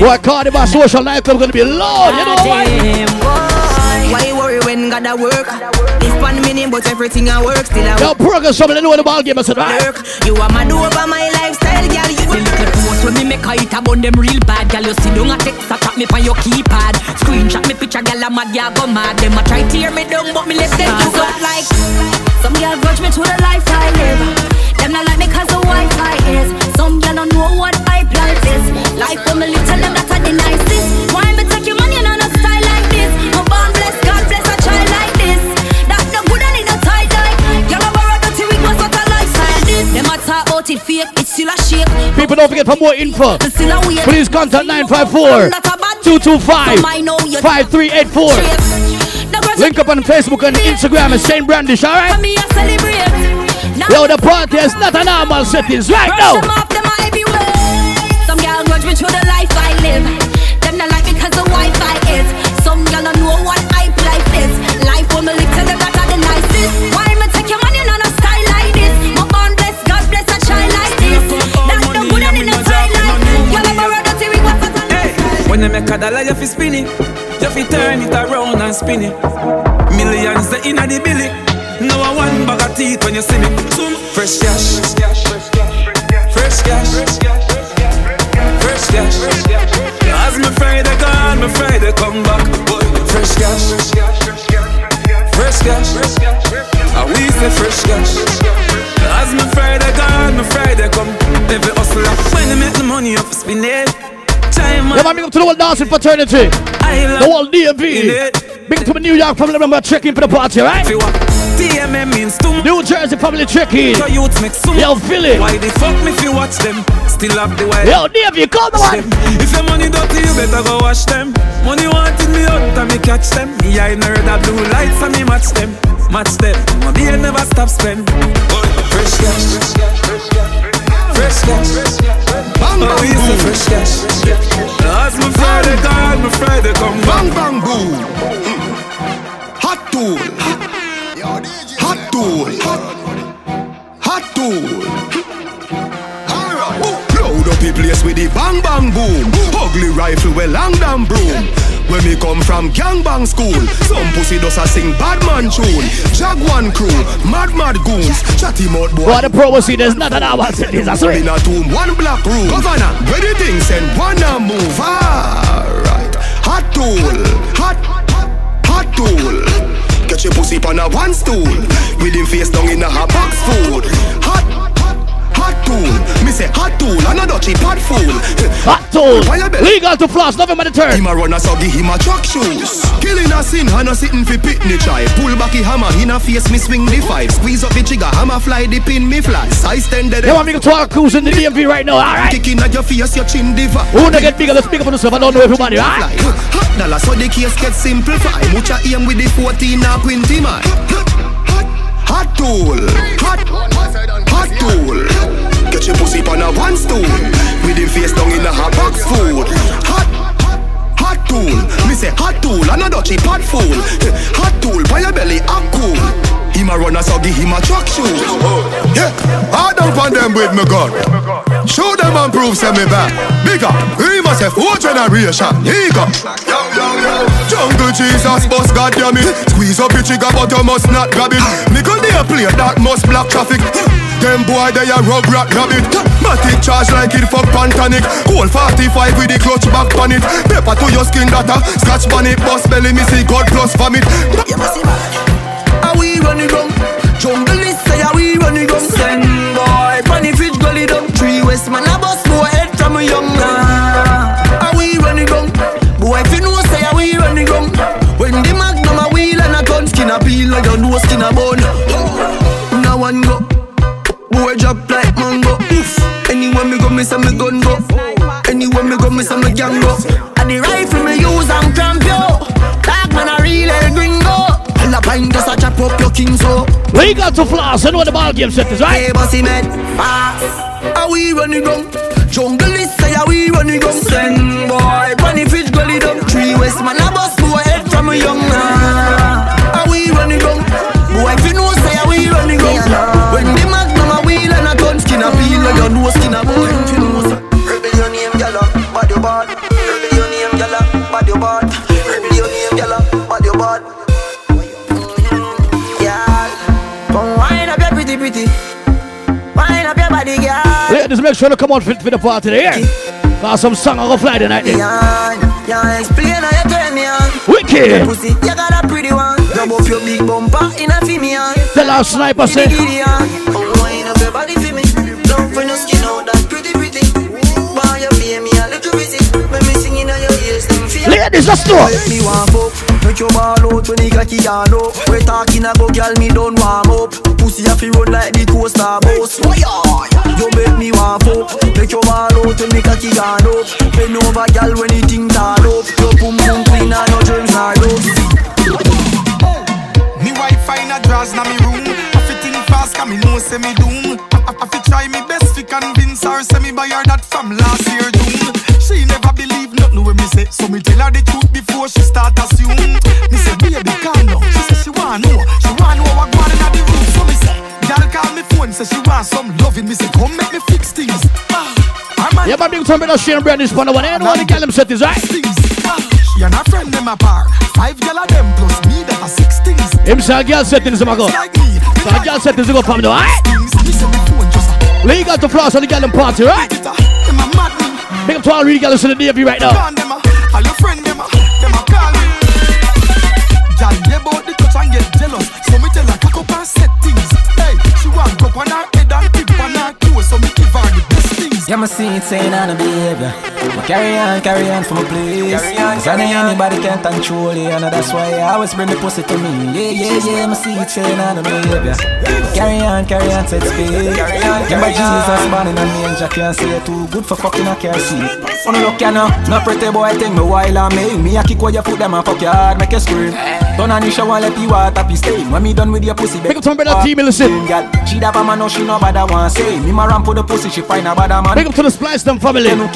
Well, Cardamal Social Nightclub gonna be loud, you know what? Why worry when God at work? If one minute, but everything I work still I work. Now, Progress Family, know the ball game, I said, right? You are mad over my lifestyle, girl. You will get most when me make a hit about them real bad, girl. You see, don't text, tap me for your keypad. Screenshot me picture, girl, I'm mad, yeah, go mad. Them I try to tear me down, but me let them do God like. Some girl grudge me to the life I live. Them not like me cause the Wi-Fi is. Some girl don't know what I plan is. Life for me, little them that I deny this. Why me take your money and I not style like this? My born bless, God bless a child like this. That's no good and it's no tie like. Y'all have a right to it, what's not a lifestyle this? Them a talk out it fake, it's still a shake. People don't forget for more info. Please contact 954-225-5384. Link up on Facebook and Instagram at Shane Brandish, alright? Yo, the party is not a normal settings right now. Some girl grudge me through the life I live. Them not like me cause the Wi-Fi is. Some girl don't know what I life is. Life for me little them that are the nicest. Why me take your money and a style like this? My born bless, God bless a child like this. That's the good and in a style like. Y'all ever heard of Three Kings? When they make a dollar, you fi spin it. You fi turn it around and spin it. Millions they inna the billy. No I want bag of teeth when you see me. Fresh cash. Fresh cash. As me Friday gone, me Friday come back. Boy, fresh cash. Fresh cash. We say fresh cash. As me Friday gone, me Friday come. Every hustler when they make the money up spin it. Time. Yeah, man, big up to the whole dancing fraternity. The whole DMV. Big up to the New York family member checking for the party, right? New Jersey family tricky. Yo, Philly. Why the fuck me if you watch them? Still have the way. Yo, DMV, call the one. If your money dirty, you better go wash them. Money wanted me out and me catch them. Me I nerd that blue lights and me match them. Money I never stop spend. Fresh cash. Bang bang boom. Fresh cash. As my Friday gone, my Friday come. Bang bang boom. Hot tool. Hot tool. Load up the place with the bang bang boom. Ugly rifle with long damn broom. When me come from gang bang school, some pussy does a sing bad man tune. Jaguan crew, mad goons, chatty mud boy. What the promo see there's nothing I want to say. That's right. In a tomb, one black room. Governor, where the things and wanna move. Alright, hot tool. Catch your pussy on a one stool. With him face down in a box food. Hot hot tool. Me say hot tool, another cheap hot fool. Hot tool. Legal to Floss, November the 3rd. Him a runner, so give him a truck shoes. Killing a sin, and a sitting for picnic try. Pull back the hammer, in a face, me swing me five. Squeeze up the trigger, hammer fly, the pin me fly. Size 10 dead. You want me to talk who's in the DMV right now, alright? Kicking at your face, your chin diva. Who wanna get bigger, let's speak up for yourself, I don't know everybody, alright? Hot dollar, so the case gets simplified. Mucha aim with the 14 or 20 man. Hot tool, hot tool. Get your pussy on a one stool. With him face down in a hot box food. Hot tool. Me say hot tool, another cheap hot fool. Hot tool, by your belly, hot cool. Him a runner, so give him a truck shoes. Yeah, I don't want them with me gun. Show them and prove send me back. Bigger, we must have four generation. Nigga. Jungle Jesus, boss, goddamn it. Squeeze up your trigger, but you must not grab it. Nigga, they play that must block traffic. Them boy, they a rub rat rabbit. Matic charge like it for Pantanic. Cool 45 with the clutch back on it. Pepper to your skin, data. Scratch bonnet, boss belly, me see God plus vomit. You must see bad. Are we running down? Jungle list say, are we running down? Send boy, funny fish gully down. Three west man, I bust more head from a young man. Are we running down? Boy, if you know, say, are we running down? When the magnum a wheel and a gun, skin a peel like a no skin a bone. Now one go, boy, drop like mango. Anywhere me go, me say me gun go. Anywhere me go, me say me gang go. And the rifle me use, I'm cramp yo. Dark man a real El Gringo. All a pint just a chop up your king so. We got to Floss, you know what the ball game set is, right? Hey, bossy man, fast. Are we running down? Jungle is say are we running down? Send boy, bunny fish gully down. Three west man a bust to a head from a young man. Are we running down? Boy if you know say are we running down? Yeah. When the magnum a wheel and a gun skin a peel and your nose skin a boy. Rebel your name yalla, bad your bad. Rebel your name yalla, bad your bad. Rebel your name yalla, bad your bad. Y'all, come wind up your pretty pretty. Wind up your body girl. Ladies, make sure to come out for the party today. Got some song I go fly tonight. Yeah, explain how you turn me on. Wicked. Pussy, you got a pretty one. Rub up your big bumper in a female. Tell our sniper say. Come wind up your body for me. Don't for no skin out that pretty pretty. Why you pay me a little visit? When me singing on your ears, them feel. Ladies, let's do it. Me want fuck. Make your ball out when you got your hand up. We talking about girl, me don't warm up. Pussy have to run like the coaster boss. You make me want fuck. Make your ball out till me cocky gone up. Bend over girl when the thing turn up. Your boom boom clean and your germs are loose. Me Wi-Fi na draws na me room. I fit in fast 'cause me know say me doom. I fit try me best to convince her say me buy her that from last year doom. She never believe nothing when me say, so me tell her the truth before she start assume. Me say baby calm down. She say she want know. She want know what going on in the room. So me say. Girl call me phone, say she wants some loving. Me say come make me fix things. Yeah, my big friend Shane Brandish one one. Anyone to tell him set is right. She and her friend them apart. 5 girl of them plus me that are 6 things. Him say girl set things my go. So girl set things go from the right. Legal to Floss on the girl them party right. Big up to all real girls in the DMV right now. All your friend them a call me. Girl they bout the touch and get jealous. So me tell her cock up and set things. She want go on her head and tip on her toe, so me give her the best things. Yeah, my seat saying on a behavior. But carry on for my place. Cause I know anybody can't control you, and that's why I always bring the pussy to me. Yeah, my seat saying on a behavior. Carry on, set space. Yeah, my Jesus, man in a manger can't say you're too good for fucking a car seat. On the look, you know, no pretty boy take me while I make me a kick where you put them and fuck your hard, make you scream. Don't on your shower, let you water, be staying. When me done with your pussy, baby. Pick up some brother team, Illicit. She da bama no she no bada one say. Me ma ram for the pussy she find a bada man. Big up to the Splice them family. All of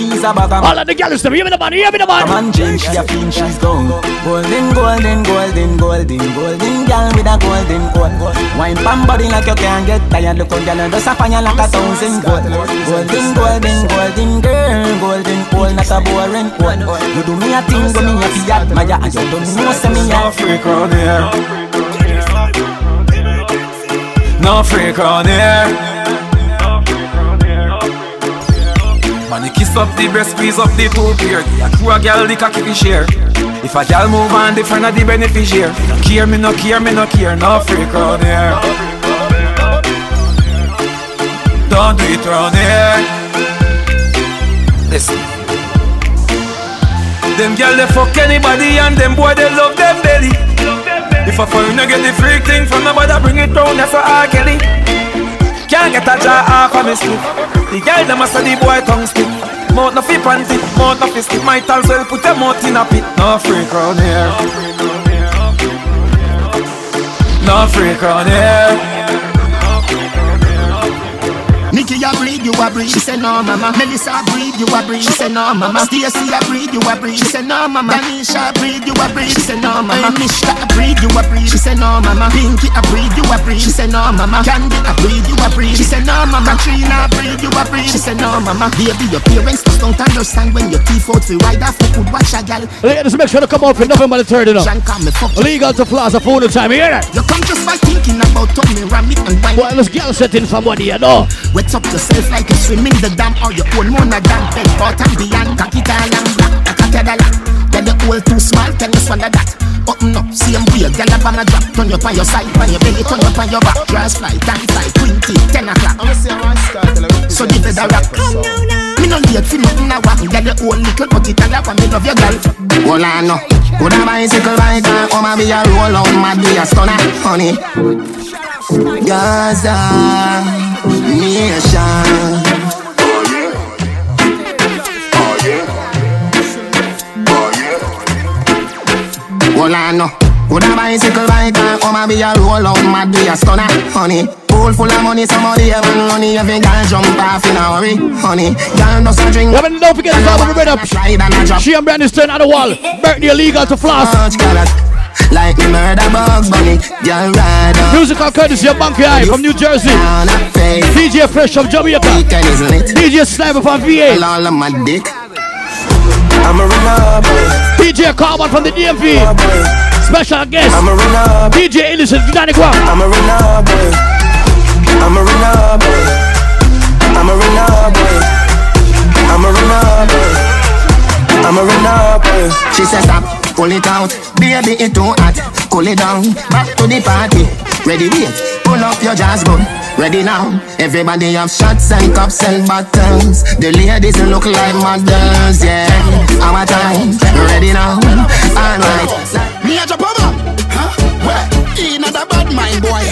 the girls them. Hear me the man. Come on Jane, she a fiend, she's gone. Golden girl with a golden gold. Wine pam body like you can't get tired. Look on girl and just a fire like a 1000 gold. Golden girl, golden old, not a boring old. You do me a thing, go me a fiat, Maya, and you don't know say me a freak round here. No freak round here. Man, you kiss up the breast, squeeze up the poop here. Yeah, crew a girl, the cocky fish here. If a girl move on, the friend of the beneficiary. No care, me no care. No freak round here. Don't do it round here. Listen. Them girl they fuck anybody and them boy they love them belly. If I fall you get the free thing from nobody bring it down, that's what I Kelly. Can't get a jar off of me slip. The girl them must the boy tongue stick. Mouth no fi panty, mouth no fi stick. Might as well put your mouth in a pit. No freak round here. No freak round here. Nikki, I breathe, you a breathe. She said no, mama. Melissa, I breathe, you a breathe. She said no, mama. Stacy, I breathe, you a breathe. She said no, mama. Danisha, I breathe, you a breathe. She said no, mama. Mishka, I breathe, you a breathe. She said no, mama. Pinky, I breathe, you a breathe. She said no, mama. Candy, I breathe, you a breathe. She said no, mama. Katrina, I breathe, you a breathe. She said no, mama. Baby, your parents just don't understand when your teeth out to ride off. Food watch a gal. Ladies, make sure to come out for nothing but the third, you know. Legal to Floss, a phone time, you hear that? You come just by thinking about Tommy Ramit and wine. Well, this girl setting somebody, you know. Wet up yourself like you swim in the dam or your own monadam. Bed part and beyond, kakitalang, kakadalang. Then the old too small, tell us one of that. Open up, see them weird, girl up on a drop. Turn you up on your side, on your belly, turn you up on your back. Dress fly, dance fly, 20, 10 o'clock. So you better rap. Come now, now. Me no late, feel nothing I walk. Get the old little but it all up and me love your girl. Hold on now. Put a bicycle bike on, come and be a roll out, mad be a stunner, honey. Gaza. Nation. Oh yeah. Oh yeah. Oh yeah. Well, I know. Would a bicycle bike and come and be a roll out, mad be a stunner, honey. Pool full of money, somebody have money, every girl jump off in a hurry, honey. Girl doesn't drink. Women, don't forget the album read up. Shane Brandish turn on the wall. Burton Illegal to Floss. Like the murder bugs bunny, girl ride up. Musical courtesy of Monkey Eye from New Jersey. DJ Fresh of Jamaica. DJ Sniper from VA. DJ Karbyne from the DMV. Special guest. DJ Illicit, Johnny Guap. I'm a runner boy. She says stop. Pull it out, baby it too hot. Cool it down, back to the party. Ready wait, pull up your jazz gun. Ready now, everybody have shots and cups and buttons. The ladies look like models, yeah. Our time, ready now, alright. Me a Japoma, huh? Where? He not a bad mind boy.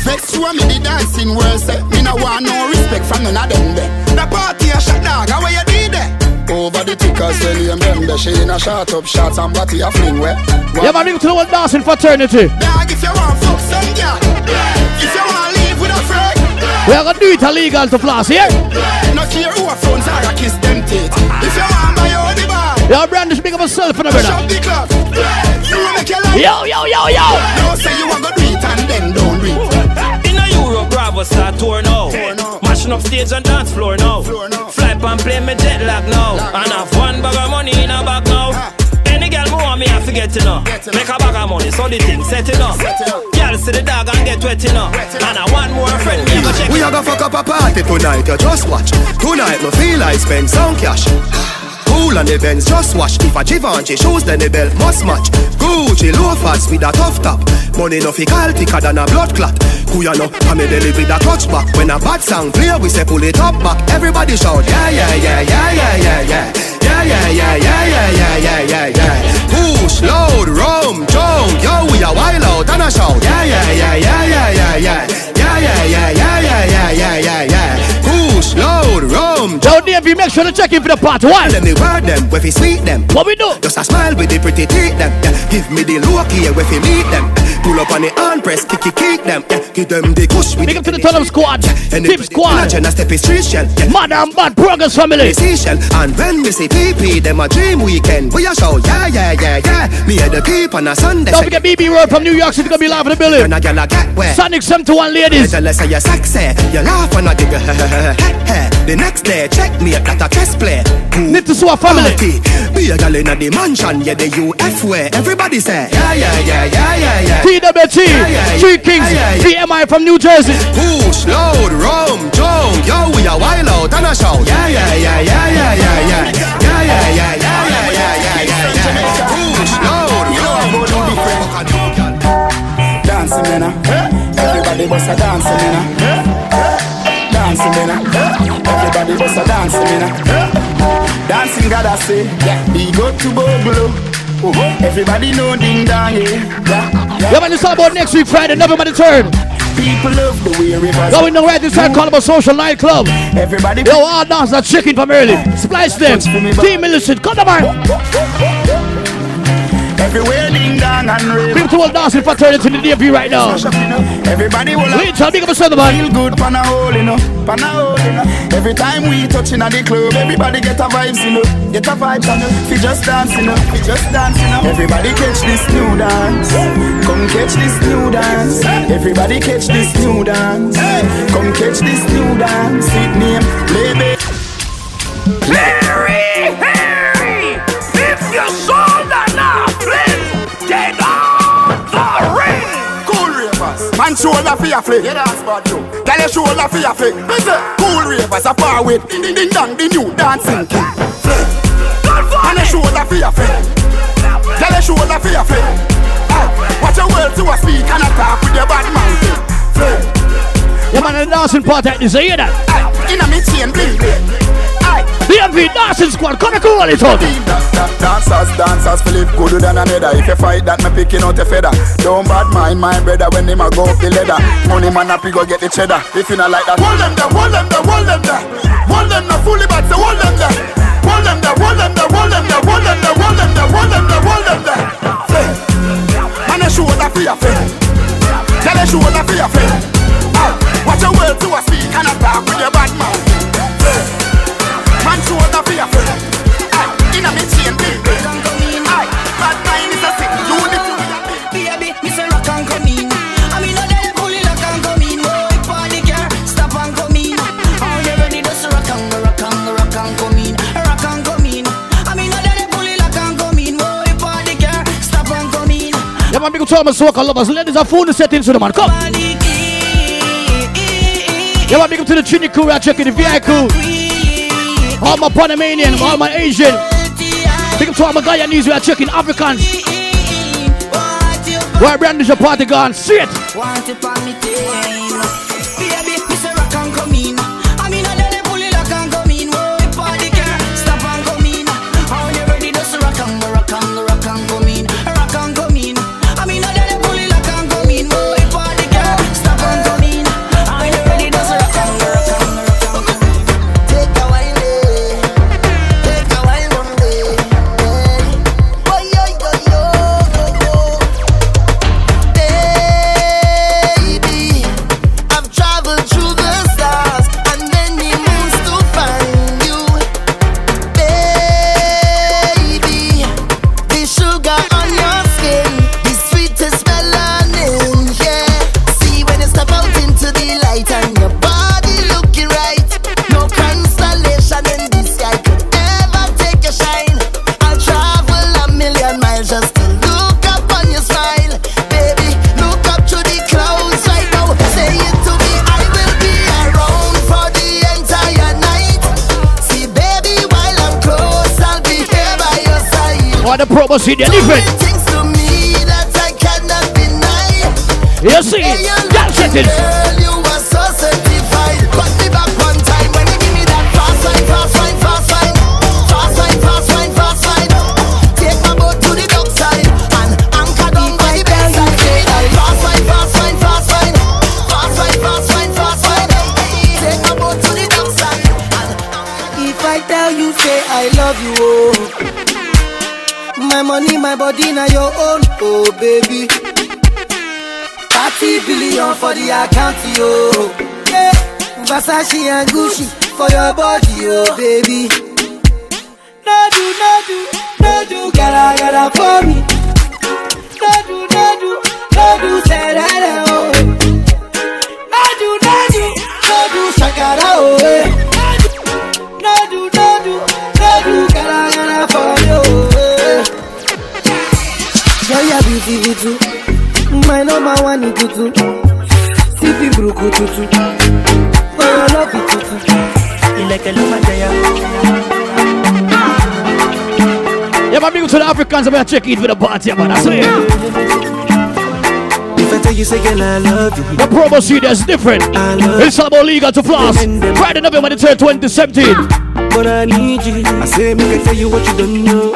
Vex you and me the dancing world set. Me no want no respect from none of them there. The party a shot dog, how you did it? Over the tickers, they name them, the shade a shot up shots and body a fling wet. Yeah, man, ring to the one dancing fraternity. Dog, if you want fuck some girl, if you want leave with a friend, we are gonna do it illegal to Floss, yeah? Not here who are phones are a kiss them teeth. If you want my own bar, yeah, Brandish, big up yourself in a minute. Shut the club, you make your life. Yo. No, say you want to do it and then don't do it. In a Euro, Bravo start torn out. Mashing up stage and dance floor now. And play me jetlag now, and have one bag of money in a bag now. Any girl who want me have to get it now. Make a bag of money so the thing set it up. Girl see the dog and get wet enough. And I want more friend me go check. We are gonna fuck up a party tonight, you just watch. Tonight me feel I spend some cash. Cool on the Benz, just watch. If a Givenchy shoes, then the belt must match. Gucci loafers with a tough top. Money no fi call thicker than a blood clot. Kuyano, I me deliver the clutch back. When a bad sound play, we say pull it up back. Everybody shout, yeah, yeah, yeah, yeah, yeah, yeah, yeah. Yeah, yeah, yeah, yeah, yeah, yeah, yeah, yeah, yeah. Push, load, rum, jump. Yo, we a wild out and a shout. Yeah, yeah, yeah, yeah, yeah, yeah, yeah. Yeah, yeah, yeah, yeah, yeah, yeah, yeah, yeah, yeah. Push, load, rum. Yo, DMV, make sure to check in for the part one. Let me word them, where we sweet them. What we do? Just a smile with the pretty teeth them. Yeah. Give me the look here, where we meet them. Pull up on the hand press, kick them. Yeah. Give them the push with. Big up to the Telem Squad, yeah. Tip Squad, yeah. Madden Body, Progress Family. And when we see PP, them a dream weekend. We a show, yeah, yeah, yeah, yeah. Me and the peep on a Sunday. Don't forget BB Roe from New York City, gonna be live in the building. When I gonna get where? Sonic 71 ladies. Tell us how you sexy, you laugh and I giggle. The next day, check me at a chess play. Nitsua family. Be a gal in the mansion, yeah, the UF where everybody say, yeah, yeah, yeah, yeah, yeah, yeah. TWG, Three Kings, GMI from New Jersey. Push, load, rum, jump. Yo, we are wild out and a shout. Yeah, yeah, yeah, yeah, yeah, yeah, yeah. Yeah, yeah, yeah, yeah, yeah, yeah, yeah, yeah. Push, load, rum, jump. Dancing, man. Everybody was a dancing, man. dancing, me now. Everybody was a dancing, me now. Dancing God I say, he go to Boglo. Everybody know ding dong, yeah. Yeah, man, it's all about next week, Friday, November the 3rd. People love the way rivers. Going no right this time, Cardamal Social Nightclub. Everybody. Yo, all dance that chicken from Maryland. Splice them. Team Illicit, Cardamal. Everywhere ding dong and rave. People all dancing fraternity in the DMV right now. Everybody will love. We tell big up yourself, man. Feel good, pan a hole, you know. Pan a hole, you know. Every time we touching at the club, everybody get a vibes, you know. Get a vibes, you know. We just dancing, you know. We just dancing, you know. Everybody catch this new dance. Come catch this new dance. Everybody catch this new dance. Come catch this new dance. Sweet name, baby. Larry, Harry, if you saw that now. Get on the ring! Cool ravers, man shoulder for your flick. Yeah, that's bad too. Tell your shoulder for your flick. Cool ravers are far away. Ding ding ding dong, the new dancing king. Man your shoulder for your flick. Tell your shoulder for your flick. Watch your world to a speak and attack with your bad man. You man in the dancing part that is, you hear that? In a mid-chain bling bling. DMV dancing squad, come and cool it up. Dancers, Philip, good than another. If you fight that, me picking out a feather. Don't bad mind my brother when they ma go up the ladder. Money man up, you go get the cheddar. If you not like that, hold them there. Hold them there, fully back, so hold them there. Man, I show that for your friend. Tell I show that for your friend. Watch your words to a speak and attack with your bad mouth. Man shoulder for your friend. In a bitch and baby. Bad mind is a sick. You need to be a baby. Me say rock and come in. I mean no them coolie rock and come in. Oh, if party care, stop and come in. All you ready just rock and come in. Rock and come in. I mean no them coolie rock and come in. Oh, if party care, stop and come in. Yeah, man, big up to all lovers. Ladies are phone set into the man. Come. Yeah, man, big up to the Trini crew. We are checking the VA crew. All my Panamanian, all my Asian. Big up to all my Guyanese, we are checking Africans. Why Brandish a party gone? See it! But see, they're different. You see, that's it. You are so certified. Put me back one time when you give me that fast line. Take my boat to the dockside and anchor down by bedside. Fast line. Take my boat to the dockside and if I tell you, say I love you. Oh. My money, my body, now your own, oh baby. 30 billion for the account, yo. Yeah. Versace and Gucci for your body, oh baby. No do, get out for me. No do, say that, oh. No do, shake it out, oh. No do, get out for you. Yeah, yeah, beauty. My number one is tutu. Sippy broku tutu. Oh, I love it tutu. You like a lumadaya. Yeah, my people to the Africans, I'm going to check in with the party, man. I swear. If I till you say, girl, I love you. The promo CD is different. It's about Legal to Floss. Right in November 2017. But I need you. I say, make I tell you what you don't know.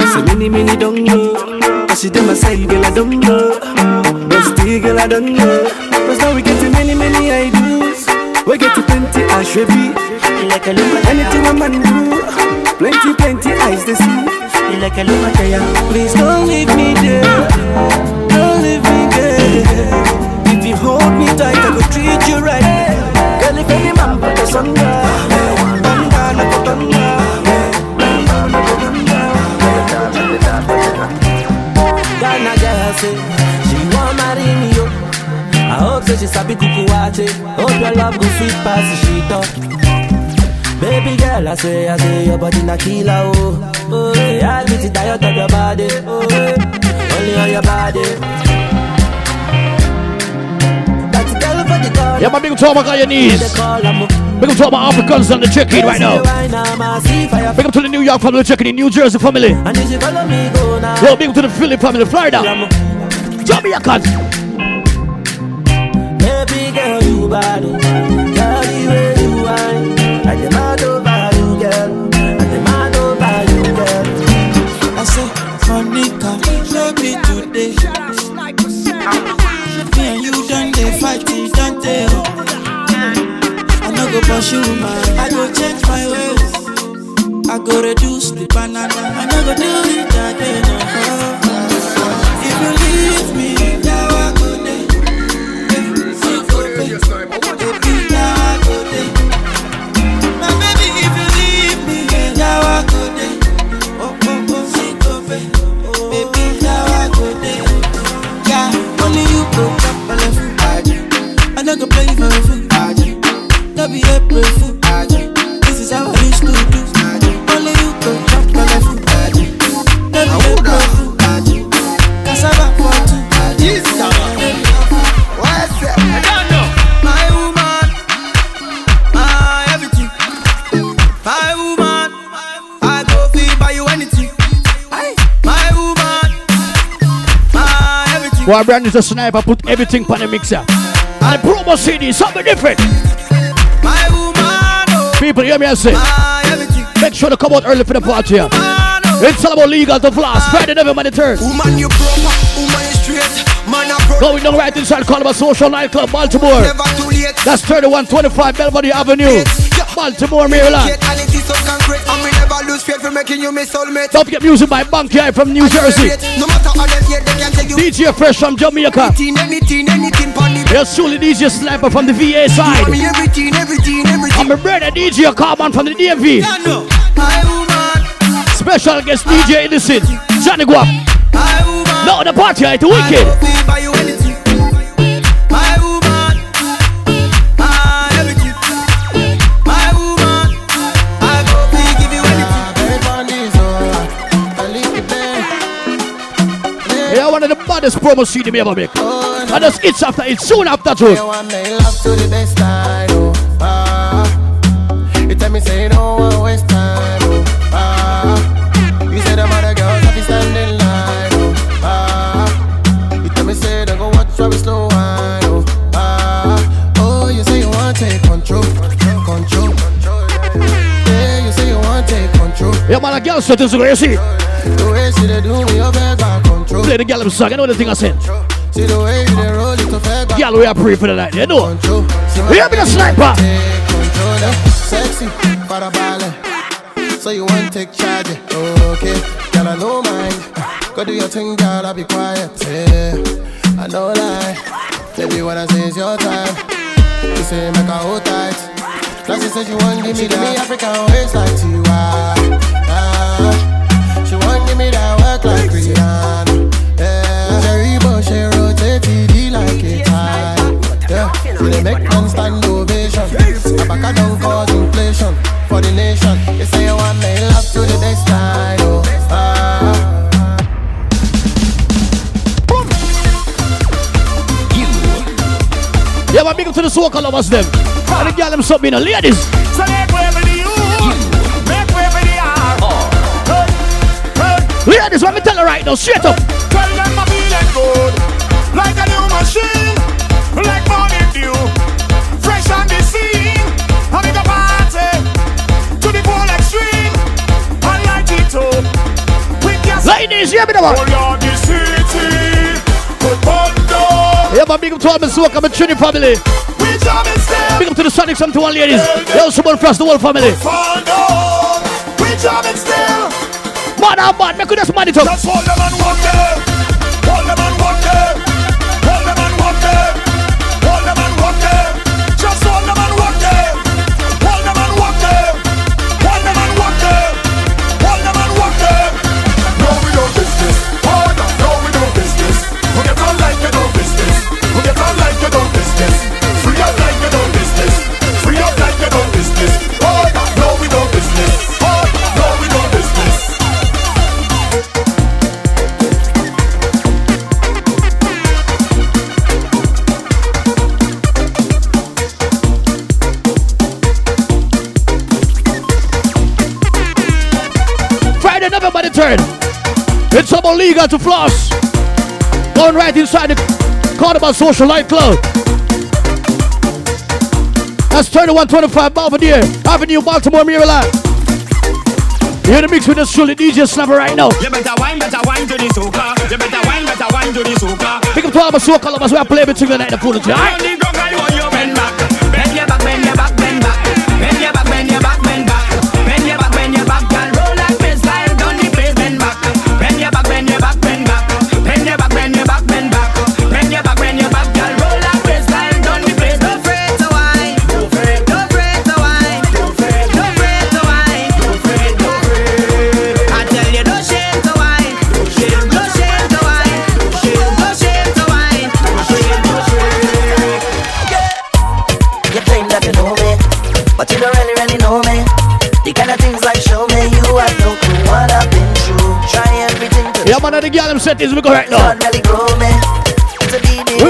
I say, many don't know. I see them aside, girl, I don't know. But still, girl, I don't know. Cause now we get to many ideas. We get to plenty, I should be. Like a lover, anything a man do. Plenty eyes to see. Like a lover, please don't leave me there. Don't leave me there. If you hold me tight, I could treat you right. Girl, if any man put us under, Ghana girl say she won't marry me. I hope so she sabi kukuwache. Hope your love go sweet past she talk. Baby girl, I say your body na killer oh. Oh, yeah, I get the diet of your body. Oh, yeah. Only on your body. That's the devil for the girl. Yeah, my big talk about your knees. Big talk about Africans and the chicken right now. Big up to the New York family, chicken in New Jersey family. Yo, big up to the Philly family, Florida. Jamaica. Baby girl, you bad. Girl, you way you are. I demand over you, girl. I say, Monica, love me today. Me and you done they fighting, don't they? I no go pursue man, I go change my ways. I go reduce the banana, I no go do it again. If you leave me, now I go there. If you leave now I go there. My baby, if you leave me, now I go there. I don't go play for food. Don't be a play food. This is how I used to do. Only you go drop my food. Don't be a play food. Cassava for two. What's up? I don't know. My woman, my everything. My woman, I go feed by you anything. My woman, my everything. Well, Brand is a sniper. Put everything on the mixer. And the promo CD is something different. My woman, oh, people, hear me and say, make sure to come out early for the party here. It's all about Legal to Floss. Friday, November 3rd. Woman, you proper. Woman, you straight. Man, I going down right inside Cardamal Social Nightclub, Baltimore. Never too late. That's 3125 Belvedere Avenue, Baltimore, Maryland. Don't get music by Bunky Eye from New Jersey. DJ Fresh from Jamaica. Yes, surely DJ Sniper from the VA side. I'm a brother DJ Karbyne from the DMV. Special guest DJ Illicit, Johnny Guap. No, the party is wicked. One of the baddest promo CD me ever make. Oh, no. And that's it's after it's soon after too. You tell me say no one waste time. You said I'm other girls have been standing line. You tell me say don't go watch where we slow wine. Oh, you say you want to take control. Yeah, you say you want to take control. Yeah, man, a girl set is you see. The way she they do me over by control. Play the gallop song, I know the thing I said. See the way they roll it over. Y'all we are praying for the night, you know. We have been a sniper. Sexy, para ballet. So you want to take charge, okay? Girl, I know mine. Go do your thing, girl, I'll be quiet. Yeah, I know lie. Baby, when I say it's your time, you say make her hold tight. Now she says you want to give me African ways like you are. She won't give me that work like Rihanna. Yeah, Jerry Bush, she rotate TD like a tie. Yeah, she dey make them stand ovation. I back her down cause inflation for the nation. They say you want me love to the next time. Oh, yeah, but big up to the soca lovers them. And the girl them sub in the ladies. So they go every day. Ladies, let me tell you right now, straight up. Tell them I'm feeling good, like a new man machine, like morning dew, fresh on the scene. I'm in the party to the full extreme. I light it up with your ladies, hear me the one. All the city, good bundle. Yeah, but big up to all Miss Walker, my Trinity family. Big up to the Sonic, some to one ladies. Yeah, also one across the whole family. We jamming still. Man, I'm bad. Make us man it up. Just hold them and walk them. Hold them and walk them. Hold them and walk them. Hold them and walk them. Just hold them and walk them. Hold them and walk them. Hold them and walk them. Hold them and walk them. No, we don't business. Oh no, no, we don't business. We get on like we don't business. We get on like we don't business. Free up like we don't business. Free up like we don't business. Oh no, no, we don't business. Turn. It's about Legal to Floss. Going right inside the Cardamal Social Nightclub. That's 3125 Belvedere Avenue, Baltimore, Maryland. You're in the mix with the Sully DJ Sniper right now. You better wine to the soca. You better wine to the soca. Pick up to all my soca lovers who are playing between the night and the cool. Yeah, man, the girl them set is we go right now. We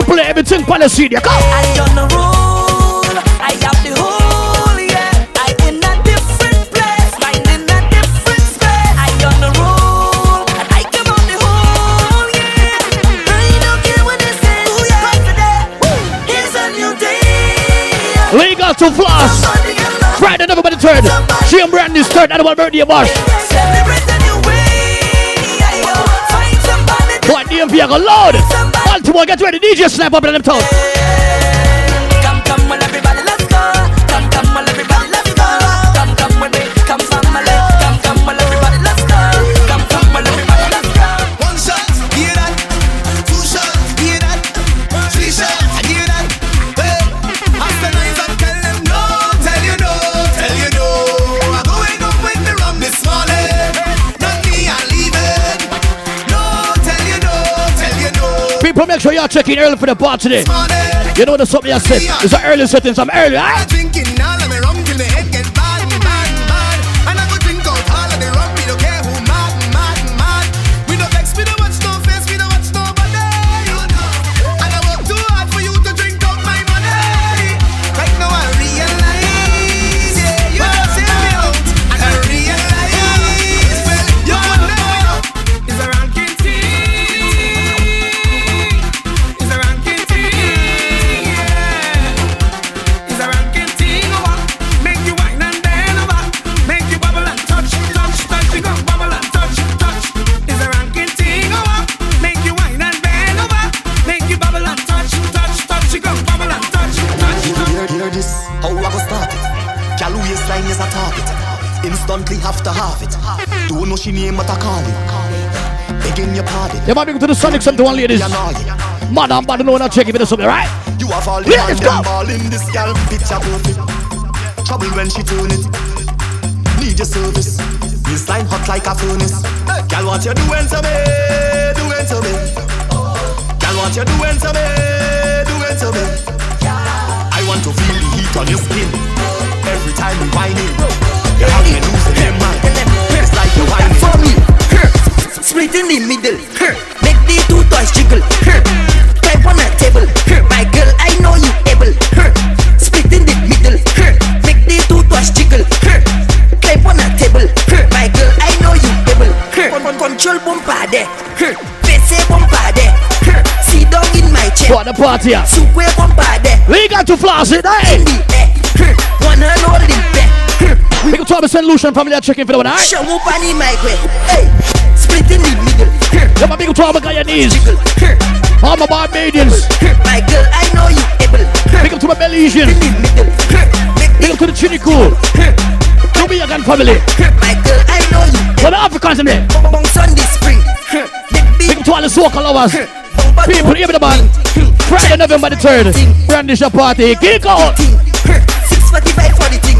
play everything for the CD. Come. I don't know rule. I got the whole, yeah. I in a different place. Mine in a different space. I don't know rule. I come on the whole, yeah. I don't care what they say. Right today. Here's a new day. Legal to Floss. Friday, everybody turn. Shane Brandish turn. I don't want birthday boss. DMV I go loud. Baltimore, get ready. DJ Sniper up in them town. Come, come on everybody, let's go. Come, come on everybody, let's go. Come, come on everybody, come family. Come, come on everybody, let's go. Come, come on everybody, let's go. One shot, hear that. Two shots, hear that. Three shots, hear that. After nine, I tell them no, tell you no, tell you no. I'm going up with the rum this morning. Not me, I'm leaving. People, make sure y'all check in early for the bar today. You know the something I said. It's an early setting, so I'm early, right? I'm drinking all of the rum till the head gets bad, bad, bad. And I go drink out all of the rum, we don't care who mad, mad, mad. We don't vex, we don't watch no face, we don't watch nobody. And I work too hard for you to drink out my money. Right now I realize, yeah, you don't see me out. And I realize, well, you won't let me out. It's a ranking team. Line is a target. Instantly have to have it. Don't know she name but I call it. Begging your pardon. Yeah, man, big to the Sonic some to one ladies. Madam Body know not check if it is something, right? You have all the man all in this girl. Picture perfect. Trouble when she turn it. Need your service. This line hot like a furnace. Girl, what you doing to me? Doing to me. Girl, what you doing to me? Doing to me. I want to feel the heat on your skin. Every time we whining, you have me losing your mind. It's like you're whining. For me, split in the middle. Make the two toys jiggle. Type on the table. My girl, I know you able. Split in the middle. Make the two toys jiggle. Type on the table. My girl, I know you able. Control bombarde. Face bombarde. See dog in my chair. here. Legal to Floss it, eh? Make a Thomas and Lucian family checking for the one, alright? Split in the middle. Let my big Thomas got your knees. All my Barbadians. My girl, I know you able. Big up to my Belizean. Big up to the Chinico. To be your gun family. My girl, I know you. For the Africans in there. Bounce on this spring. Big to all the soccer lovers. People, give me the band. Friday, November the 3rd. Brandish your party. Get it going. 6:45 for the thing.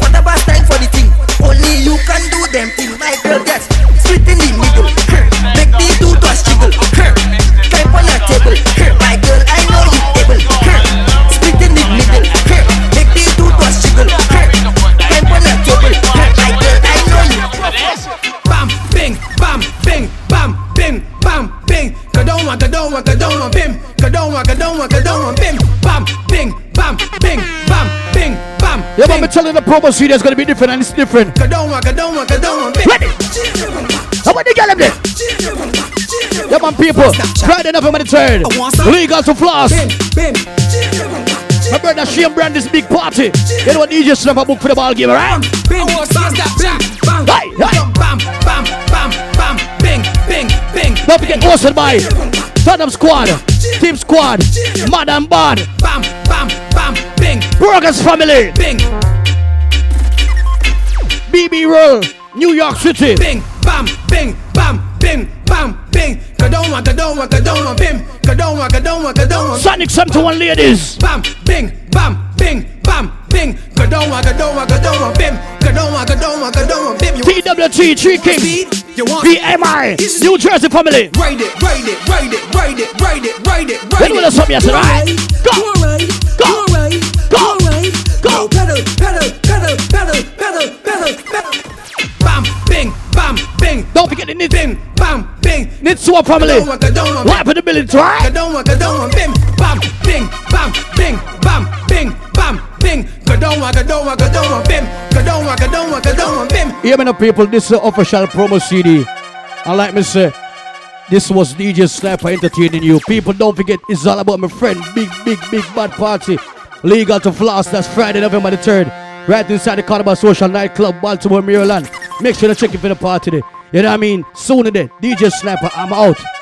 What the past time for the thing. Only you can do them thing. My girl, that's split in the middle. Make me do those jiggle. Type on your table. My girl, I know you able. Split in the middle. Make me do those jiggle. Bam, bing, bam, bing, bam, bing, bam, bing. Kadoma, kadoma, kadoma, bim. Kadoma, kadoma, kadoma, bim. Bam, bing, bam, bing, bam, bing, bam. Yeah, but I'm telling the promo studio is going to be different and it's different. Kadoma, kadoma, kadoma, bim. Ready? I want to get them there. Yeah, man, people. Friday, November the 3rd. Legal to Floss. Bim, bim. My brother Shane Brandish big party. You know what DJ Sniper book for the ball game, right? Bing, bang, bang, bam, bam, bam, bam, bing, bing, bing. Don't forget hosted by Telem Squad, Team Squad, Madden Body, bam, bam, bam, bing. Progress Family, bing. BB Roe, New York City, bing, bam, bing, bam, bing, bam, bing. Kadoma, kadoma, kadoma, bim. Kadoma, kadoma, kadoma. Sonic 71 ladies. Bam, bing, bam, bing, bam, bing. Kadoma, kadoma, kadoma, bim. Kadoma, kadoma, kadoma, bim. TWG, Three Kings, GMI, New Jersey family. Ride it, ride it, ride it, ride it, ride it, ride it, ride it. Let's go, go, go, go, go. Pedal, pedal, pedal, pedal, pedal, pedal, pedal. Bam, bing, bam, bing. Don't forget the Nitsua. Bing, bam, bing. Nitsua family. What for the building, right? Kadoma, kadoma, bim. Bam, bing, bam, bing, bam, bing, bam, bing. Kadoma, kadoma, kadoma, bim. Kadoma, kadoma, kadoma, bim. Hear me now, people. This is the official promo CD. And like me say, this was DJ Sniper entertaining you. People, don't forget, it's all about my friend. Big, big, big bad party. Legal to Floss. That's Friday, November the 3rd. Right inside the Cardamal Social Nightclub, Baltimore, Maryland. Make sure to check in for the party today. You know what I mean? Soon today, DJ Sniper, I'm out.